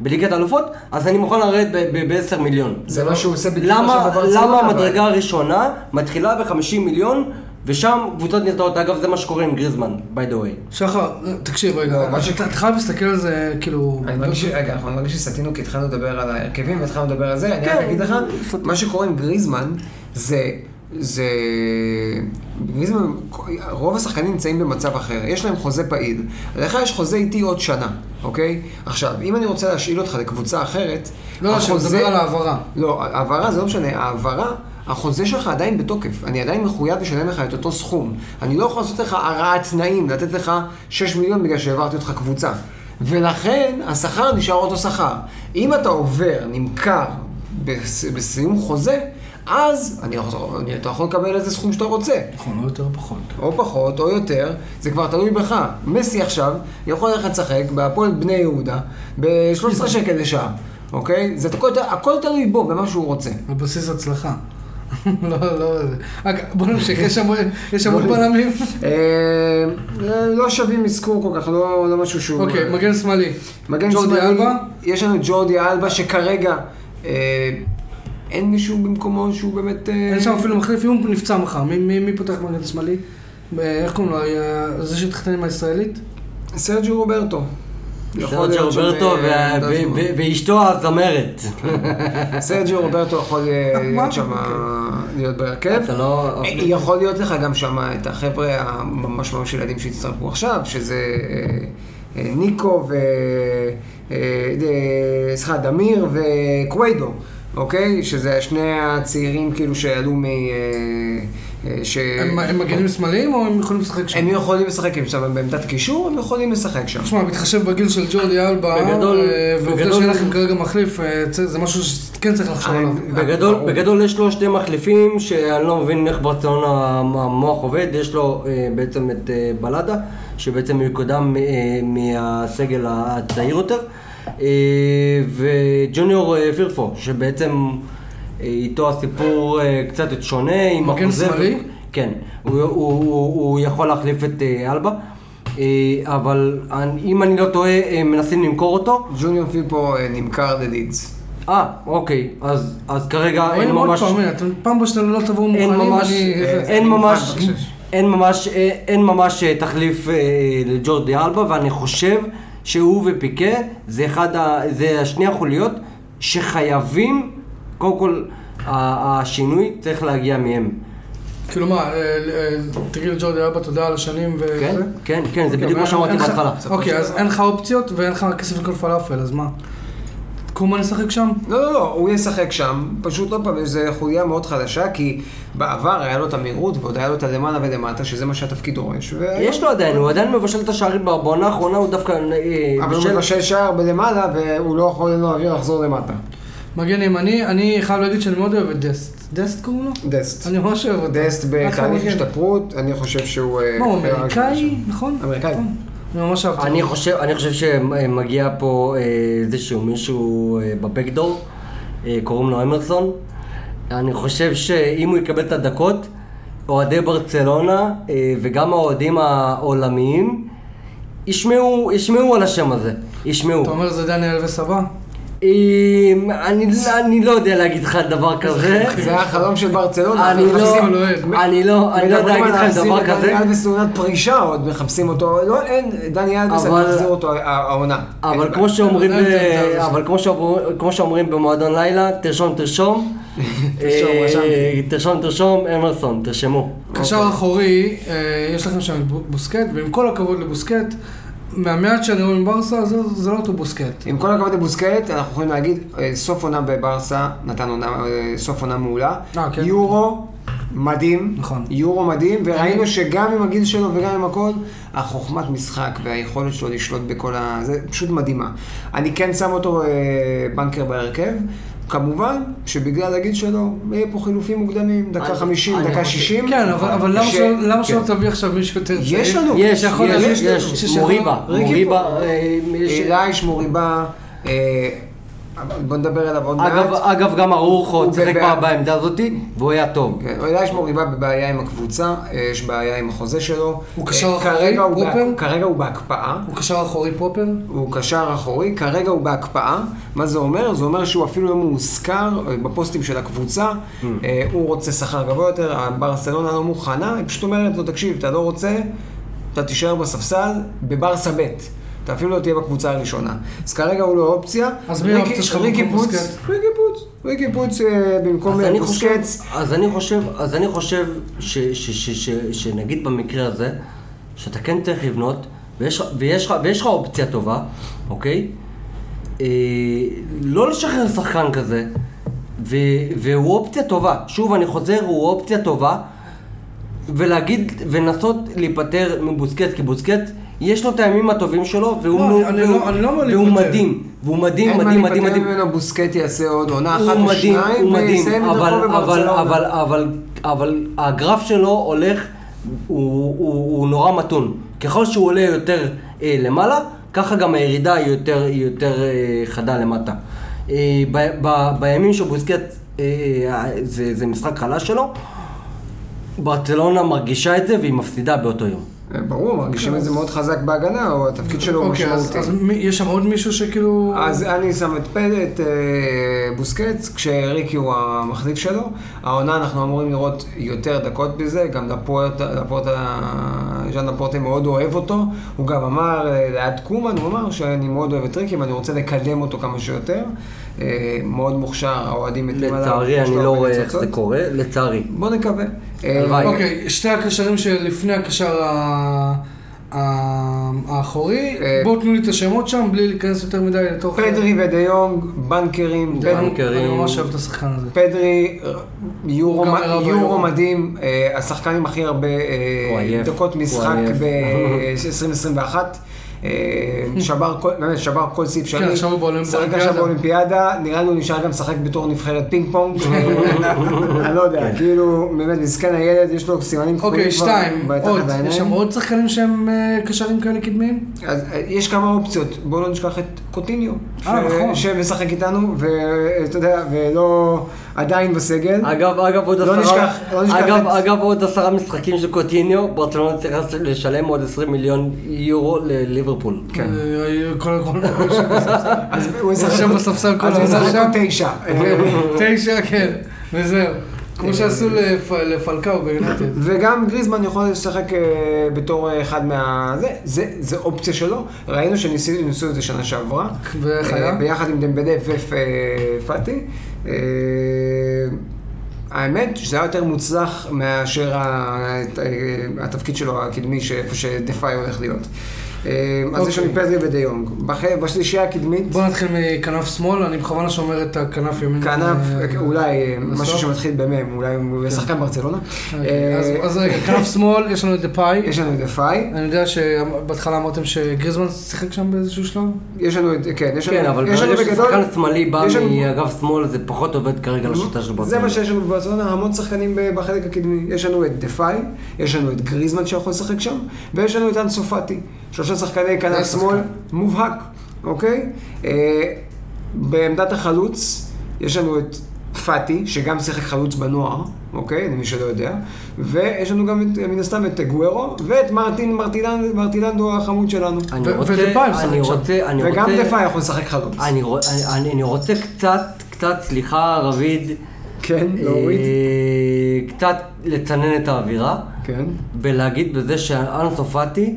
בליגת האלופות, אז אני מוכן לרדת ב-עשרה מיליון. זה מה שהוא עושה בליגת האלופות. למה המדרגה הראשונה מתחילה ב-חמישים מיליון? ושם קבוצות נרתעות, אגב זה מה שקורה עם גריזמן, by the way. שחר, תקשיב רגע, אתה חייב להסתכל על זה, כאילו... אני מרגיש, רגע, אנחנו מרגיש שסתינו כי התחלנו לדבר על ההרכבים והתחלנו לדבר על זה, אני אגיד לך, מה שקורה עם גריזמן זה... זה... גריזמן, רוב השחקנים נמצאים במצב אחר, יש להם חוזה פעיל, לך יש חוזה איתי עוד שנה, אוקיי? עכשיו, אם אני רוצה להשאיל אותך לקבוצה אחרת... לא, שאני מדבר על העברה. לא, העברה זה לא משנה, העברה... החוזה שלך עדיין בתוקף, אני עדיין מחויב לשלם לך את אותו סכום, אני לא יכול לעשות לך הרעת תנאים, לתת לך שישה מיליון בגלל שהעברתי אותך קבוצה, ולכן השכר נשאר אותו שכר. אם אתה עובר, נמכר בסיום חוזה, אז אני יכול, אתה יכול לקבל איזה סכום שאתה רוצה. נכון, או יותר או פחות. או פחות, או יותר, זה כבר תלוי בך. מסי עכשיו יכול ללכת לשחק בהפועל בני יהודה, ב-שלוש עשרה שקל לשעה, אוקיי? זה הכל, הכל תלוי בו, במה שהוא רוצה. בבסיס הצלחה. לא, לא, בוא נמשיך, יש המון פנמים. לא שווים מזכור כל כך, לא משהו שהוא... אוקיי, מגן שמאלי. ג'ורדי אלבה? יש לנו ג'ורדי אלבה שכרגע אין מישהו במקומו שהוא באמת... אין שם אפילו מחליף, אם הוא נפצע מחר, מי פותח מגן שמאלי? איך קוראים לו? זה שהתחתן עם הישראלית? סרג'יו רוברטו. סרג'יו רוברטו ואשתו הזמרת. סרג'יו רוברטו יכול להיות שם להיות בהרכב. יכול להיות לך גם שם את החבר'ה הממש ממש ילדים שהצטרפו עכשיו, שזה ניקו וסליחה, דמיר וקווידו, אוקיי? שזה שני הצעירים כאילו שעלו מ... הם מגנים שמאליים או הם יכולים לשחק שם? הם יכולים לשחק שם, הם בעמדת קישור, הם יכולים לשחק שם. תשמע, מתחשב בגיל של ג'ורדי אלבה, ועובדה שאין לכם כרגע מחליף, זה משהו שכן צריך לחשוב עליו. בגדול יש לו שתי מחליפים, שאני לא מבין איך ברצלונה המוח עובד, יש לו בעצם את בלדה, שבעצם יקודם מהסגל הצעיר יותר, וג'וניור פירפו, שבעצם... איתו הסיפור קצת שונה, עם החוזה... מגן שמאלי? כן, הוא, הוא, הוא, הוא יכול להחליף את אלבה, אבל אם אני לא טועה, מנסים למכור אותו. ג'וניור פירפו נמכר ללידס. אה, אוקיי, אז, אז כרגע אין ממש... פעם, פעם בשביל לא תבואו מוכנים, אני... אין ממש... אין ממש... אין ממש תחליף לג'ורדי אלבה, ואני חושב שהוא ופיקה, זה אחד ה... זה השני החוליות שחייבים... קודם כל, השינוי צריך להגיע מהם. כאילו מה, תגיד לג'ורדי אלבה, תודה על השנים ו... כן, כן, כן, זה בדיוק מה שאמרתי בהתחלה. אוקיי, אז אין לך אופציות ואין לך כסף לכל פלאפל, אז מה? קומן ישחק שם? לא, לא, לא, הוא ישחק שם, פשוט לא פעם, זו חוליה מאוד חדשה, כי בעבר היה לו את המהירות ועוד היה לו את הלמעלה ולמטה, שזה מה שהתפקיד דורש. יש לו עדיין, הוא עדיין מבשל את השערים בעונה האחרונה, הוא דווקא... אבל הוא מבשל שער בלמעלה והוא לא יכול לחזור למטה. מגן ימני, אני חייב להגיד שאני מאוד אוהב את דסט. דסט קוראים לו? דסט. אני ממש אוהב את דסט. דסט בתהליך השתפרות, אני חושב שהוא... מה, אמריקאי, נכון? אמריקאי. אני ממש אוהב את זה. אני חושב שמגיע פה איזשהו מישהו בבקדור, קוראים לו אמרסון. אני חושב שאם הוא יקבל את הדקות, אוהדי ברצלונה וגם האוהדים העולמיים ישמעו על השם הזה, ישמעו. אתה אומר זה דניאל וסבא? אני לא יודע להגיד לך דבר כזה. זה היה חלום של ברצלונה. אני לא יודע להגיד לך דבר כזה. דניאל בסעונת פרישה עוד מחפשים אותו. לא, אין, דניאל בסעונת מחזיר אותו העונה. אבל כמו שאומרים במועדון לילה, תרשום תרשום. תרשום תרשום, אמרסון, תרשמו. קשר אחורי, יש לכם שם בוסקט, ועם כל הכבוד לבוסקט, מהמעט שאני רואה עם ברסה, זה, זה לא אותו בוסקט. עם כל הכבוד לבוסקט, אנחנו יכולים להגיד, סוף עונה בברסה, נתן עונה, סוף עונה מעולה. אה, כן. יורו מדהים, נכון. יורו מדהים, וראינו שגם עם הגיל שלו וגם עם הכל, החוכמת משחק והיכולת שלו לשלוט בכל ה... זה פשוט מדהימה. אני כן שם אותו אה, בנקר בהרכב, כמובן שבגלל הגיל שלו, יהיה פה חילופים מוקדמים, דקה חמישים, דקה שישים. כן, אבל למה שלא תביא עכשיו מישהו יותר צעיר? יש לנו. יש, יש, יש. מוריבה. מוריבה. אלייש, מוריבה. בוא נדבר עליו עוד מעט. אגב, גם ארורכו צחק בעמדה הזאת, והוא היה טוב. אולי יש מוריבה בבעיה עם הקבוצה, יש בעיה עם החוזה שלו. הוא קשר אחורי פרופר? כרגע הוא בהקפאה. הוא קשר אחורי פרופר? הוא קשר אחורי, כרגע הוא בהקפאה. מה זה אומר? זה אומר שהוא אפילו יום מוזכר בפוסטים של הקבוצה, הוא רוצה שכר גבוה יותר, ברצלונה לא מוכנה, היא פשוט אומרת לו, תקשיב, אתה לא רוצה, אתה תישאר בספסל בברסה ב'. אתה אפילו לא תהיה בקבוצה הראשונה. אז כרגע הוא לא אופציה. אז מי אופציה שלך במקום בוסקץ? ריקי פוץ. ריקי פוץ במקום בוסקץ. אז אני חושב שנגיד במקרה הזה, שאתה כן צריך לבנות, ויש לך אופציה טובה, אוקיי? לא לשחרר שחקן כזה, והוא אופציה טובה. שוב, אני חוזר, הוא אופציה טובה, ולהגיד, ונסות להיפטר מבוסקץ, כי בוסקץ, יש לו את הימים הטובים שלו, והוא מדהים, והוא מדהים, מדהים, מדהים. אין מה להיפטר ממנו, בוסקט יעשה עוד עונה אחת או שניים, ויסיים את הכל בברצלונה. אבל הגרף שלו הולך, הוא נורא מתון. ככל שהוא עולה יותר למעלה, ככה גם הירידה היא יותר חדה למטה. בימים שבוסקט זה משחק חלש שלו, ברצלונה מרגישה את זה והיא מפסידה באותו יום. ברור, מרגישים את זה מאוד חזק בהגנה, או התפקיד שלו הוא משמעותי. אז יש שם עוד מישהו שכאילו... אז אני שם את פלט, בוסקץ, כשריקי הוא המחליף שלו. העונה אנחנו אמורים לראות יותר דקות בזה, גם ז'אן לפורטה מאוד אוהב אותו. הוא גם אמר, ליד קומן, הוא אמר שאני מאוד אוהב את ריקי, ואני רוצה לקדם אותו כמה שיותר. מאוד מוכשר, האוהדים מתים עליו. לצערי, אני לא רואה איך זה קורה, לצערי. בוא נקווה. אוקיי, שתי הקשרים שלפני הקשר האחורי, בואו תנו לי את השמות שם, בלי להיכנס יותר מדי לתוך... פדרי ודיונג, בנקרים, אני ממש אוהב את השחקן הזה. פדרי, יורו מדהים, השחקן עם הכי הרבה דקות משחק ב-עשרים עשרים ואחת. שבר כל, באמת, שבר כל סיב שני, שחק עכשיו באולימפיאדה, נראה לנו נשאר גם שחק בתור נבחרת פינג פונג, אני לא יודע, כאילו, באמת, מסכן הילד, יש לו סימנים כחולים. אוקיי, שתיים, עוד, יש שם עוד שחקנים שהם קשרים כאלה קדמיים? אז יש כמה אופציות, בואו לא נשכח את קוטיניו, שמשחק איתנו, ואתה יודע, ולא... עדיין בסגל. אגב, עוד עשרה משחקים של קוטיניו, ברצלונה צריך לשלם עוד עשרים מיליון יורו לליברפול. כן. כל הכל. אז הוא ישחק בספסל כל הזמן. אז הוא ישחק תשע. תשע, כן. וזהו. כמו שעשו לפלקאו ביונייטד. וגם גריזמן יכול לשחק בתור אחד מה... זה אופציה שלו. ראינו שניסו את זה שנה שעברה. ביחד עם דמבלה ופאטי. האמת שזה היה יותר מוצלח מאשר התפקיד שלו הקדמי שאיפה שדפאי הולך להיות. אז יש לנו פדרי ודיונג. בשלישייה הקדמית... בוא נתחיל מכנף שמאל, אני בכוונה שאומר את הכנף ימין. כנף, אולי משהו שמתחיל במם, אולי הוא שחקן ברצלונה. אז רגע, כנף שמאל, יש לנו את דפאי. יש לנו את דפאי. אני יודע שבהתחלה אמרתם שגריזמן שיחק שם באיזשהו שלב? יש לנו את... כן, יש לנו... כן, אבל ברגע ששחקן שמאלי בא מאגף שמאל, זה פחות עובד כרגע לשיטה של ברצלונה. זה מה שיש לנו ברצלונה, המון שחקנים בחלק הקדמי. יש לנו את דפאי, יש לנו את גריזמן שיכול לשחק שם, ויש לנו את אנסו פאטי. שלושה שחקני כנף שמאל, מובהק, אוקיי? בעמדת החלוץ, יש לנו את פאטי, שגם שיחק חלוץ בנוער, אוקיי? למי שלא יודע. ויש לנו גם מן הסתם את גוארו, ואת מרטין, מרטיננדו החמוד שלנו. וגם דפאי יכול לשחק חלוץ. אני רוצה קצת, קצת, סליחה, רביד, קצת לצנן את האווירה, ולהגיד בזה שאנסו פאטי,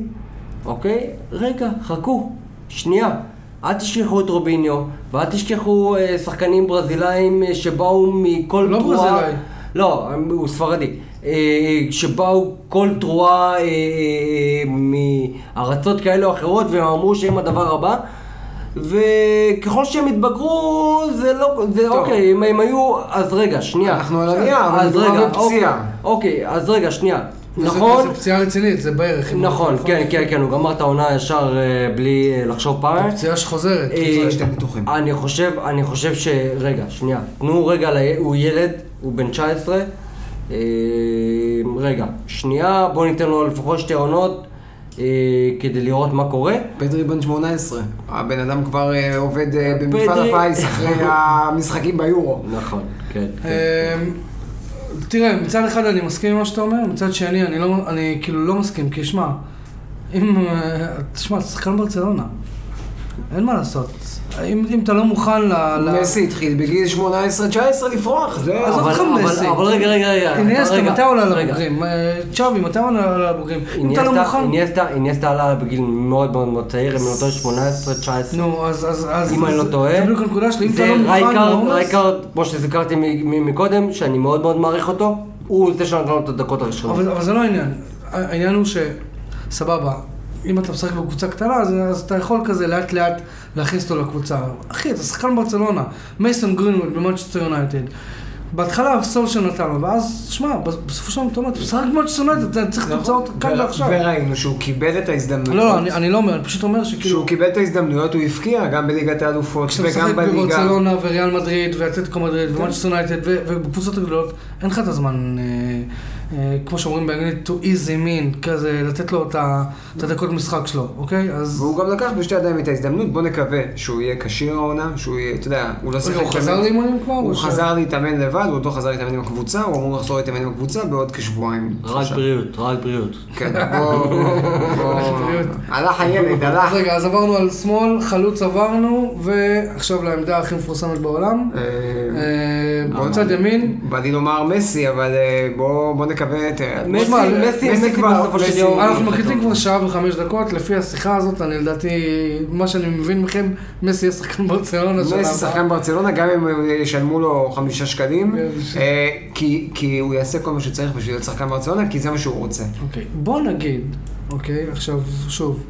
אוקיי? רגע, חכו, שנייה, אל תשכחו את רוביניו, ואל תשכחו שחקנים ברזילאים שבאו מכל תרועה... לא ברזילאי. לא, הוא ספרדי. שבאו כל תרועה מארצות כאלה או אחרות, והם אמרו שהם הדבר הבא, וככל שהם התבגרו, זה לא... זה אוקיי, אם הם היו... אז רגע, שנייה. אנחנו על הנייה, אבל מדובר בפציעה. אוקיי, אז רגע, שנייה. נכון. זה פציעה רצינית, זה בערך. נכון, כן, כן, כן, הוא גמר את העונה ישר בלי לחשוב פעם. פציעה שחוזרת, כאילו שתי ניתוחים. אני חושב, אני חושב ש... רגע, שנייה. נו, רגע, הוא ילד, הוא בן תשע עשרה. רגע, שנייה, בואו ניתן לו לפחות שתי עונות. כדי לראות מה קורה. פדרי בן שמונה עשרה, הבן אדם כבר עובד במפעל הפיס אחרי המשחקים ביורו. נכון, כן. תראה, מצד אחד אני מסכים עם מה שאתה אומר, מצד שני אני כאילו לא מסכים, כי שמע, אם, תשמע, אתה שחקן ברצלונה, אין מה לעשות. אם אתה לא מוכן ל... מסי התחיל בגיל שמונה עשרה תשע עשרה לפרוח, זה... עזוב לך מסי. אבל רגע, רגע, רגע. איניאסטה, מתי עולה על הבוגרים? צ'אבי, מתי עולה על הבוגרים? אם אתה לא מוכן... איניאסטה עלה בגיל מאוד מאוד מאוד צעיר, אם לא טועה שמונה עשרה תשע עשרה. נו, אז... אם אני לא טועה. זה בדיוק הנקודה שלי, אם אתה לא מוכן לעומס... רייקארד, כמו שזכרתי מקודם, שאני מאוד מאוד מעריך אותו, הוא זה שנתן לו את הדקות הראשונות. אבל זה לא העניין. העניין הוא ש... סבבה. אם אתה משחק בקבוצה קטנה, אז אתה יכול כזה לאט לאט להכניס אותו לקבוצה. אחי, אתה שחקן ברצלונה, מייסון גרינווד במנצ'סטר יונייטד. בהתחלה סולשר נתן לו, ואז, שמע, בסופו של דבר, אתה משחק במנצ'סטר יונייטד, אתה צריך תוצאות כאן ועכשיו. וראינו שהוא קיבל את ההזדמנויות. לא, אני לא אומר, אני פשוט אומר שכאילו... שהוא קיבל את ההזדמנויות, הוא הפקיע גם בליגת האלופות וגם בליגה. כשאתה משחק בברצלונה וריאל מדריד ואתלטיקו מדריד ומנצ'סטר יונייטד ובקבוצות הגדולות, אין לך את הזמן. כמו שאומרים באנגלית, to easy mean, כזה לתת לו את הדקות משחק שלו, אוקיי? והוא גם לקח בשתי ידיים את ההזדמנות, בוא נקווה שהוא יהיה קשיר העונה, שהוא יהיה, אתה יודע, הוא לא שיחק... הוא חזר לאימונים כבר? הוא חזר להתאמן לבד, הוא עוד לא חזר להתאמן עם הקבוצה, הוא אמור לחזור להתאמן עם הקבוצה בעוד כשבועיים. רק בריאות, רק בריאות. כן, בואו... הלך הילד, הלך. אז רגע, אז עברנו על שמאל, חלוץ עברנו, ועכשיו לעמדה הכי מפורסמת בעולם. בצד ימין. באתי לומר מסי, אבל בואו נקווה. מסי כבר, אנחנו מקליטים כבר שעה וחמש דקות, לפי השיחה הזאת אני לדעתי, מה שאני מבין מכם, מסי יהיה שחקן ברצלונה. מסי שחקן ברצלונה, גם אם ישלמו לו חמישה שקלים, כי הוא יעשה כל מה שצריך בשביל שחקן ברצלונה, כי זה מה שהוא רוצה. בוא נגיד, אוקיי, עכשיו שוב,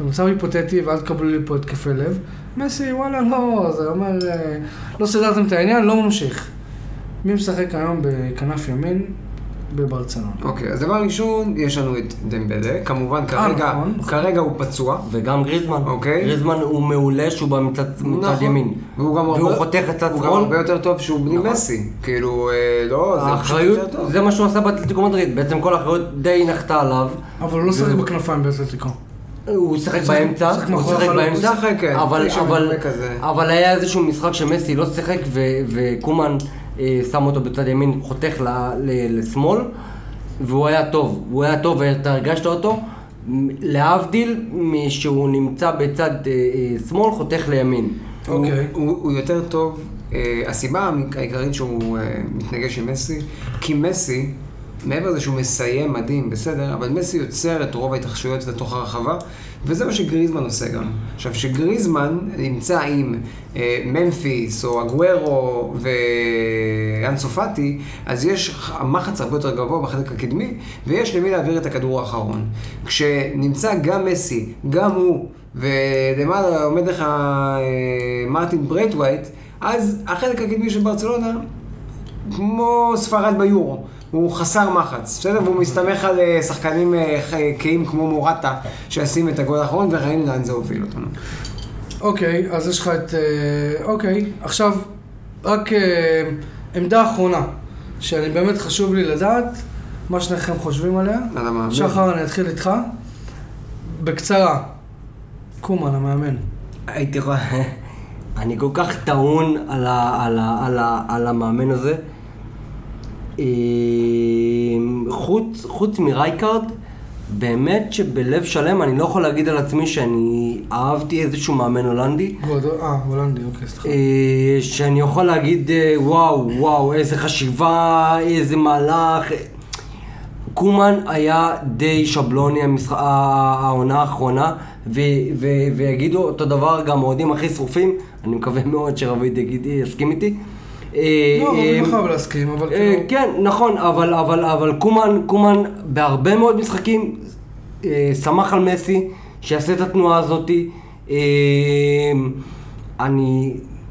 במצב היפותטי ואל תקבלו לי פה את כפי לב, מסי וואלה לא, זה אומר, לא סדרתם את העניין, לא ממשיך. מי משחק היום בכנף ימין? בברצלונה. אוקיי, אז דבר ראשון, יש לנו את דמבלה, כמובן כרגע, כרגע הוא פצוע. וגם גריזמן. אוקיי. גריזמן הוא מעולה שהוא בא מצד ימין. והוא חותך את הצד שמאל. הוא הרבה יותר טוב שהוא בני מסי. כאילו, לא, זה פשוט יותר טוב. זה מה שהוא עשה באתלטיקו מדריד, בעצם כל האחריות די נחתה עליו. אבל הוא לא שחק בכנפיים באתלטיקו. הוא שחק באמצע, הוא שחק באמצע, אבל היה איזשהו משחק שמסי לא שחק וקומן שם אותו בצד ימין, חותך לשמאל, והוא היה טוב, הוא היה טוב ואתה הרגשת אותו, להבדיל משהוא נמצא בצד שמאל, חותך לימין. הוא יותר טוב, הסיבה העיקרית שהוא מתנגש עם מסי, כי מסי, מעבר לזה שהוא מסיים מדהים, בסדר, אבל מסי יוצר את רוב ההתרחשויות לתוך הרחבה, וזה מה שגריזמן עושה גם. עכשיו, שגריזמן נמצא עם אה, ממפיס או אגוארו ואנסופטי, אז יש המחץ הרבה יותר גבוה בחלק הקדמי, ויש למי להעביר את הכדור האחרון. כשנמצא גם מסי, גם הוא, ולמעלה עומד לך אה, מרטין ברייטווייט, אז החלק הקדמי של ברצלונה, כמו ספרד ביורו, הוא חסר מחץ, בסדר? והוא מסתמך על שחקנים קיים כמו מורטה שעשים את הגול האחרון וראינו לאן זה הוביל אותנו. אוקיי, אז יש לך את... אוקיי, עכשיו רק עמדה אחרונה שאני באמת חשוב לי לדעת מה שניכם חושבים עליה. שחר, אני אתחיל איתך. בקצרה, קומן, המאמן. הייתי רואה... אני כל כך טעון על המאמן הזה. חוץ, חוץ מרייקארד, באמת שבלב שלם אני לא יכול להגיד על עצמי שאני אהבתי איזשהו מאמן הולנדי. אה, הולנדי, אוקיי, סליחה. שאני יכול להגיד, וואו, וואו, איזה חשיבה, איזה מהלך. קומן היה די שבלוני העונה האחרונה, ויגידו אותו דבר גם העודים הכי שרופים, אני מקווה מאוד שרביד יסכים איתי. לא, הוא לא חייב להסכים, אבל כאילו... כן, נכון, אבל קומן בהרבה מאוד משחקים שמח על מסי, שיעשה את התנועה הזאת.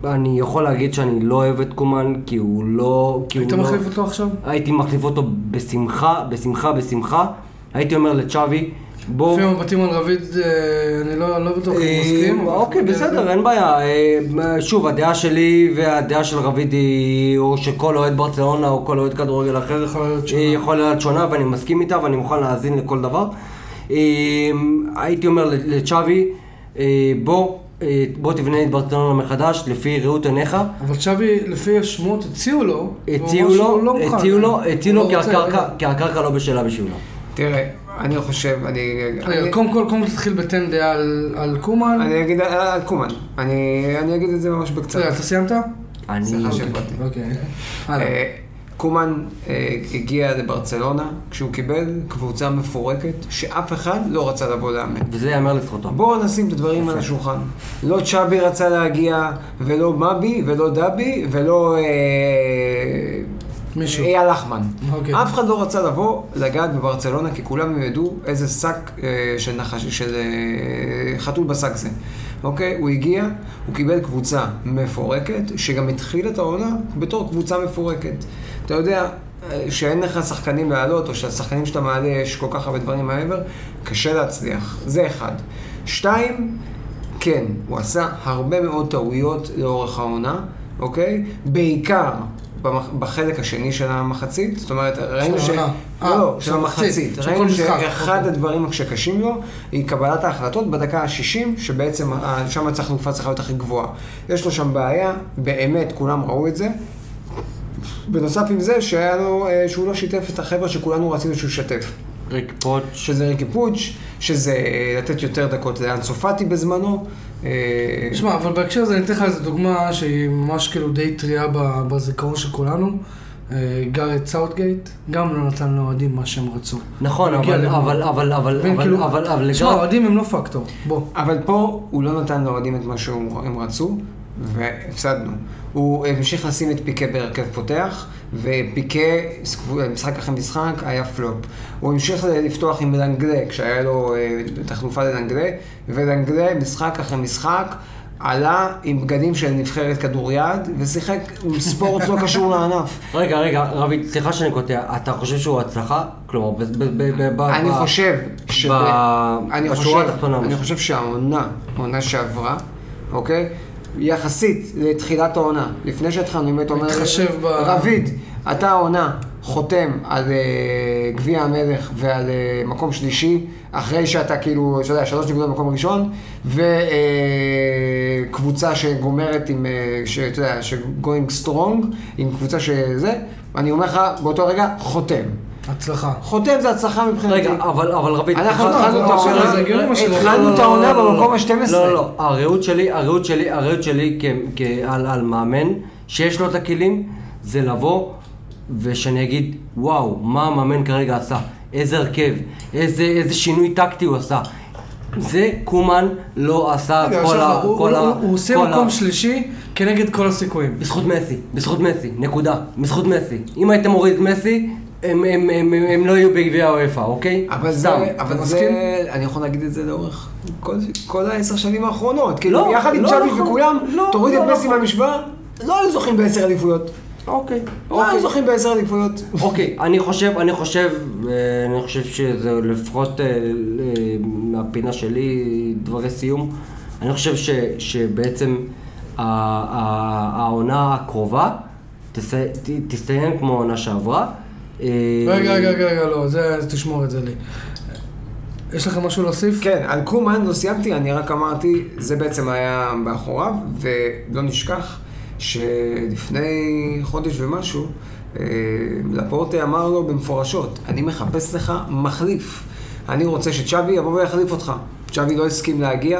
אני יכול להגיד שאני לא אוהב את קומן, כי הוא לא... היית מחליף אותו עכשיו? הייתי מחליף אותו בשמחה, בשמחה, בשמחה. הייתי אומר לצ'אבי, בוא... לפי המבטים על רביד, אני לא בטוח מסכים. אוקיי, בסדר, אין בעיה. שוב, הדעה שלי והדעה של רביד היא, או שכל אוהד ברצלונה או כל אוהד כדורגל אחר יכול להיות שונה, ואני מסכים איתה ואני מוכן להאזין לכל דבר. הייתי אומר לצ'אבי, בוא, בוא תבנה את ברצלונה מחדש לפי ראות עיניך. אבל צ'אבי לפי השמועות הציעו לו, הציעו לו, הציעו לו, הציעו לו, כי הקרקע לא בשלה בשבילו. תראה, אני חושב, אני... קודם כל, קודם כל תתחיל בתן דעה על קומן. אני אגיד על קומן, אני אגיד את זה ממש בקצרה. אתה סיימת? אני... סליחה שבאתי. אוקיי, הלאה. קומן הגיע לברצלונה, כשהוא קיבל קבוצה מפורקת שאף אחד לא רצה לבוא לאמן. וזה יאמר לפחות. בואו נשים את הדברים על השולחן. לא צ'אבי רצה להגיע, ולא מאבי, ולא דאבי, ולא... אייל לחמן. אף אחד לא רצה לבוא לגעת בברצלונה, כי כולם ידעו איזה שק של חתול בשק זה. אוקיי? הוא הגיע, הוא קיבל קבוצה מפורקת, שגם התחיל את העונה בתור קבוצה מפורקת. אתה יודע שאין לך שחקנים לעלות, או שהשחקנים שאתה מעלה יש כל כך הרבה דברים מעבר, קשה להצליח. זה אחד. שתיים, כן, הוא עשה הרבה מאוד טעויות לאורך העונה, אוקיי? בעיקר בחלק השני של המחצית, זאת אומרת, ראינו ש... לא, של המחצית. ראינו שאחד הדברים שקשים לו היא קבלת ההחלטות בדקה ה-שישים, שבעצם שם הצלחנו קפה צריכה להיות הכי גבוהה. יש לו שם בעיה, באמת כולם ראו את זה. בנוסף עם זה שהוא לא שיתף את החבר'ה שכולנו רצינו שהוא שיתף. ריק פוץ'. שזה ריק פוץ', שזה לתת יותר דקות לאנסופטי בזמנו. תשמע, אבל בהקשר הזה אני אתן לך איזו דוגמה שהיא ממש כאילו די טריה בזיכרון של כולנו. גארט סאות'גייט גם לא נתן לאוהדים מה שהם רצו. נכון, אבל אבל אבל אבל אבל אבל תשמע, האוהדים הם לא פקטור. בוא. אבל פה הוא לא נתן לאוהדים את מה שהם רצו והפסדנו. הוא המשיך לשים את פיקה בהרכב פותח, ופיקה, משחק אחרי משחק, היה פלופ. הוא המשיך לפתוח עם לנגלה, כשהיה לו תחלופה ללנגלה, ולנגלה, משחק אחרי משחק, עלה עם בגדים של נבחרת כדוריד, ושיחק ספורט לא קשור לענף. רגע, רגע, רבי, סליחה שאני קוטע, אתה חושב שהוא הצלחה? כלומר, אני חושב בשורה התחתונה. אני חושב שהעונה, העונה שעברה, אוקיי? יחסית לתחילת העונה, לפני שהתחלנו, אם אתה אומר, רביד, אתה העונה חותם על גביע המלך ועל מקום שלישי, אחרי שאתה כאילו, אתה יודע, שלוש נקודות במקום הראשון, וקבוצה שגומרת עם, שאתה יודע, שגוינג סטרונג, עם קבוצה שזה, אני אומר לך, באותו רגע, חותם. הצלחה. חותם זה הצלחה מבחינתי. רגע, אבל אבל רבית, אנחנו התחלנו את העונה במקום ה-שתים עשרה. לא, לא, הראות שלי, הראות שלי, הראות שלי כעל מאמן, שיש לו את הכלים, זה לבוא ושאני אגיד, וואו, מה המאמן כרגע עשה, איזה הרכב, איזה שינוי טקטי הוא עשה. זה קומן לא עשה כל ה... הוא עושה מקום שלישי כנגד כל הסיכויים. בזכות מסי, בזכות מסי, נקודה, בזכות מסי. אם הייתם מוריד מסי, הם, הם, הם, הם, הם לא יהיו בגביע האופה, אוקיי? אבל זה, אבל זה, אני יכול להגיד את זה לאורך כל, כל העשר שנים האחרונות. כאילו, לא, יחד עם צ'אבי לא וכולם, לא, תוריד לא, את מסי לא. מהמשוואה, לא היו זוכים בעשר עדיפויות. אוקיי. לא היו זוכים בעשר עדיפויות. אוקיי, אני חושב, אני חושב, אני חושב שזה לפחות מהפינה שלי, דברי סיום. אני חושב ש, שבעצם העונה הקרובה תסתיים כמו העונה שעברה. רגע, רגע, רגע, לא, תשמור את זה לי. יש לכם משהו להוסיף? כן, על קומן לא סיימתי, אני רק אמרתי, זה בעצם היה באחוריו, ולא נשכח שלפני חודש ומשהו, לפורטה אמר לו במפורשות, אני מחפש לך מחליף, אני רוצה שצ'אבי יבוא ויחליף אותך. צ'אבי לא הסכים להגיע,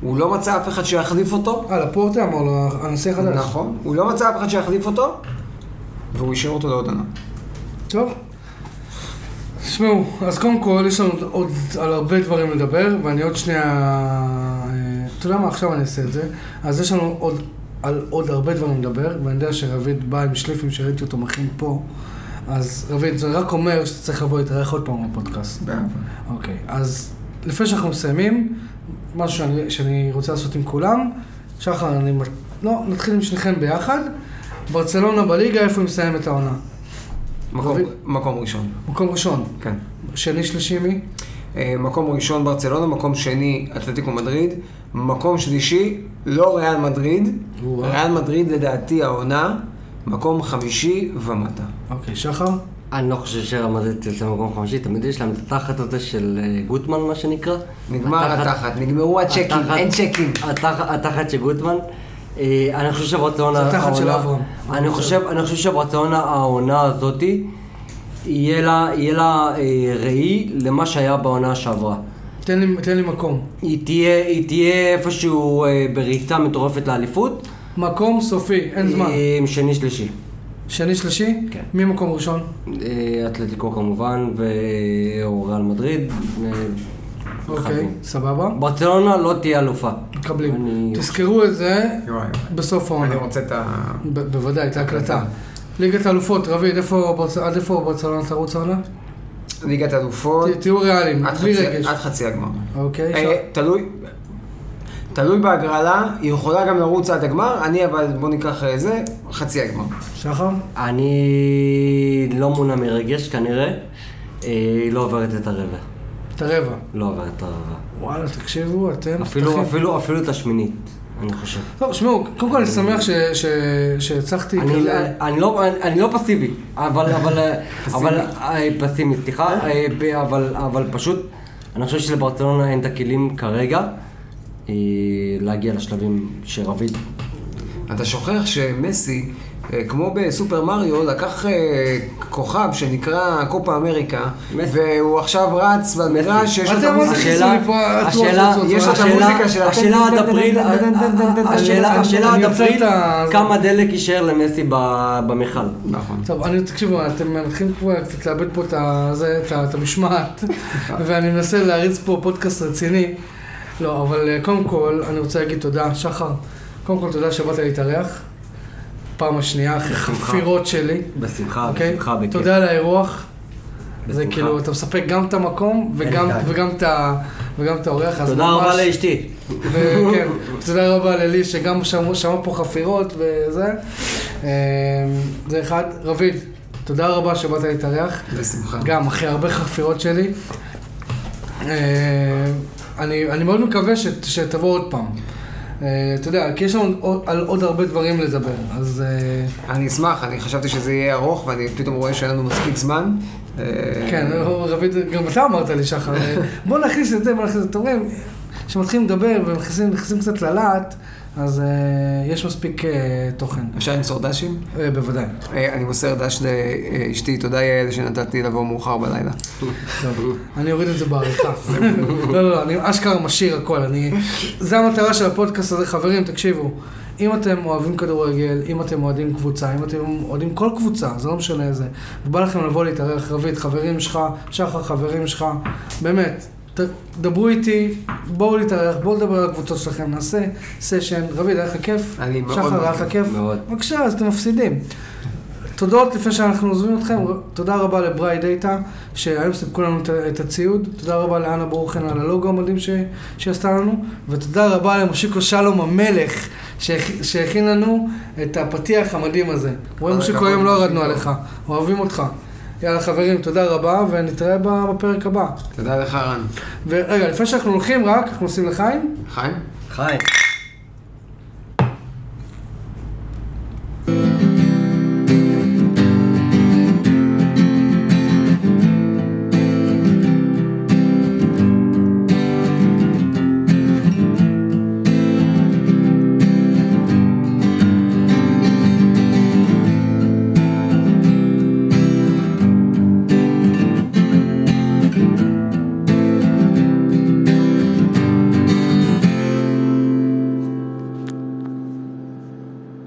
הוא לא מצא אף אחד שיחליף אותו. אה, לפורטה אמר לו, הנושא חדש. נכון, הוא לא מצא אף אחד שיחליף אותו, והוא השאיר אותו לעוד עונה. טוב, תשמעו, אז קודם כל יש לנו עוד על הרבה דברים לדבר, ואני עוד שנייה, אתה יודע מה, עכשיו אני אעשה את זה, אז יש לנו עוד, על עוד הרבה דברים לדבר, ואני יודע שרביד בא עם שליפים שראיתי אותו מכין פה, אז רביד, זה רק אומר שאתה צריך לבוא להתארח עוד פעם בפודקאסט. בעבר. אוקיי, אז לפני שאנחנו מסיימים, משהו שאני, שאני רוצה לעשות עם כולם, שחר, אני... לא, נתחיל עם שניכם ביחד, ברצלונה בליגה, איפה היא מסיים את העונה? מקום, מקום ראשון. מקום ראשון? כן. שני שלישי מי? מקום ראשון ברצלונה, מקום שני אתלטיקו מדריד, מקום שלישי לא ריאל מדריד, ריאל מדריד לדעתי העונה, מקום חמישי ומטה. אוקיי, שחר? אני לא חושב שלמדתי יוצא במקום חמישי, תמיד יש להם את התחת הזה של גוטמן, מה שנקרא. נגמר התחת, נגמרו הצ'קים, אין צ'קים. התחת של גוטמן. אני חושב שברצלונה... זה תחת של אברהם. אני חושב שברצלונה העונה הזאת יהיה לה ראי למה שהיה בעונה שעברה. תן לי מקום. היא תהיה איפשהו בריצה מטורפת לאליפות. מקום סופי, אין זמן. שני שלישי. שני שלישי? כן. מי מקום ראשון? אתלטיקו כמובן, ואוריאל מדריד. אוקיי, סבבה. ברצלונה לא תהיה אלופה. מקבלים. תזכרו את זה בסוף העונה. אני רוצה את ה... בוודאי, את ההקלטה. ליגת האלופות, רביד, עד איפה ברצלונה תרוץ העונה? ליגת האלופות... תהיו ריאליים, בלי רגש. עד חצי הגמר. אוקיי. תלוי. תלוי בהגרלה, היא יכולה גם לרוץ עד הגמר, אני אבל בוא ניקח זה, חצי הגמר. שחר? אני לא מונע מרגש כנראה, היא לא עוברת את הרבע. את הרבע? לא עוברת את הרבע. וואלה, תקשיבו, אתם... אפילו, אפילו, אפילו את השמינית, אני חושב. טוב, שמעו, קודם כל אני שמח שהצלחתי... אני לא פסיבי, אבל... פסימי, סליחה, אבל פשוט, אני חושב שלברצלונה אין את הכלים כרגע, להגיע לשלבים שרביד. אתה שוכח שמסי, כמו בסופר מריו, לקח כוכב שנקרא קופה אמריקה, והוא עכשיו רץ במגרש שיש לו את המוזיקה. השאלה, יש לו את המוזיקה של... השאלה עד אפריל, השאלה עד אפריל, כמה דלק יישאר למסי במחל. נכון. טוב, אני תקשיבו, אתם מתחילים כבר קצת לאבד פה את המשמעת, ואני מנסה להריץ פה פודקאסט רציני. לא, אבל קודם כל, אני רוצה להגיד תודה, שחר. קודם כל, תודה שבאת להתארח. פעם השנייה, אחרי חפירות שלי. בשמחה, בשמחה, בכיף. תודה על האירוח. זה כאילו, אתה מספק גם את המקום, וגם את האורח. תודה רבה לאשתי. כן, תודה רבה ללי, שגם שמע פה חפירות וזה. זה אחד. רביד, תודה רבה שבאת להתארח. בשמחה. גם, אחרי הרבה חפירות שלי. אני, אני מאוד מקווה ש, שתבוא עוד פעם. Uh, אתה יודע, כי יש לנו עוד, על עוד הרבה דברים לדבר, אז... Uh... אני אשמח, אני חשבתי שזה יהיה ארוך, ואני פתאום רואה שאין לנו מספיק זמן. Uh... כן, רביד, גם אתה אמרת לי, שחר, בוא נכניס את זה, בוא נכניס את זה, תורם, כשמתחילים לדבר ונכנסים קצת ללהט, אז uh, יש מספיק uh, תוכן. אפשר למסור דשים? Uh, בוודאי. Uh, אני מוסר דש לאשתי, תודה יעל שנתתי לבוא מאוחר בלילה. טוב, אני אוריד את זה בעריכה. לא, לא, לא, אני אשכרה משאיר הכל. אני... זה המטרה של הפודקאסט הזה, חברים, תקשיבו. אם אתם אוהבים כדורגל, אם אתם אוהדים קבוצה, אם אתם אוהדים כל קבוצה, זה לא משנה איזה. ובא לכם לבוא להתארח, רבית, חברים שלך, שחר, חברים שלך, באמת. דברו איתי, בואו להתארח, בואו לדבר על הקבוצות שלכם, נעשה סשן. רביד, היה לך כיף? שחר, היה לך כיף? בבקשה, אז אתם מפסידים. תודות לפני שאנחנו עוזבים אתכם, תודה רבה לבראי דאטה, שהיום סיפקו לנו את הציוד, תודה רבה לאנה ברוכן על הלוגו המדהים שעשתה לנו, ותודה רבה למושיקו שלום המלך, שהכין לנו את הפתיח המדהים הזה. רואים מושיקו, היום לא ירדנו עליך, אוהבים אותך. יאללה חברים, תודה רבה, ונתראה בפרק הבא. תודה לך, רן. ורגע, לפני שאנחנו הולכים רק, אנחנו עושים לחיים. לחיים? לחיים.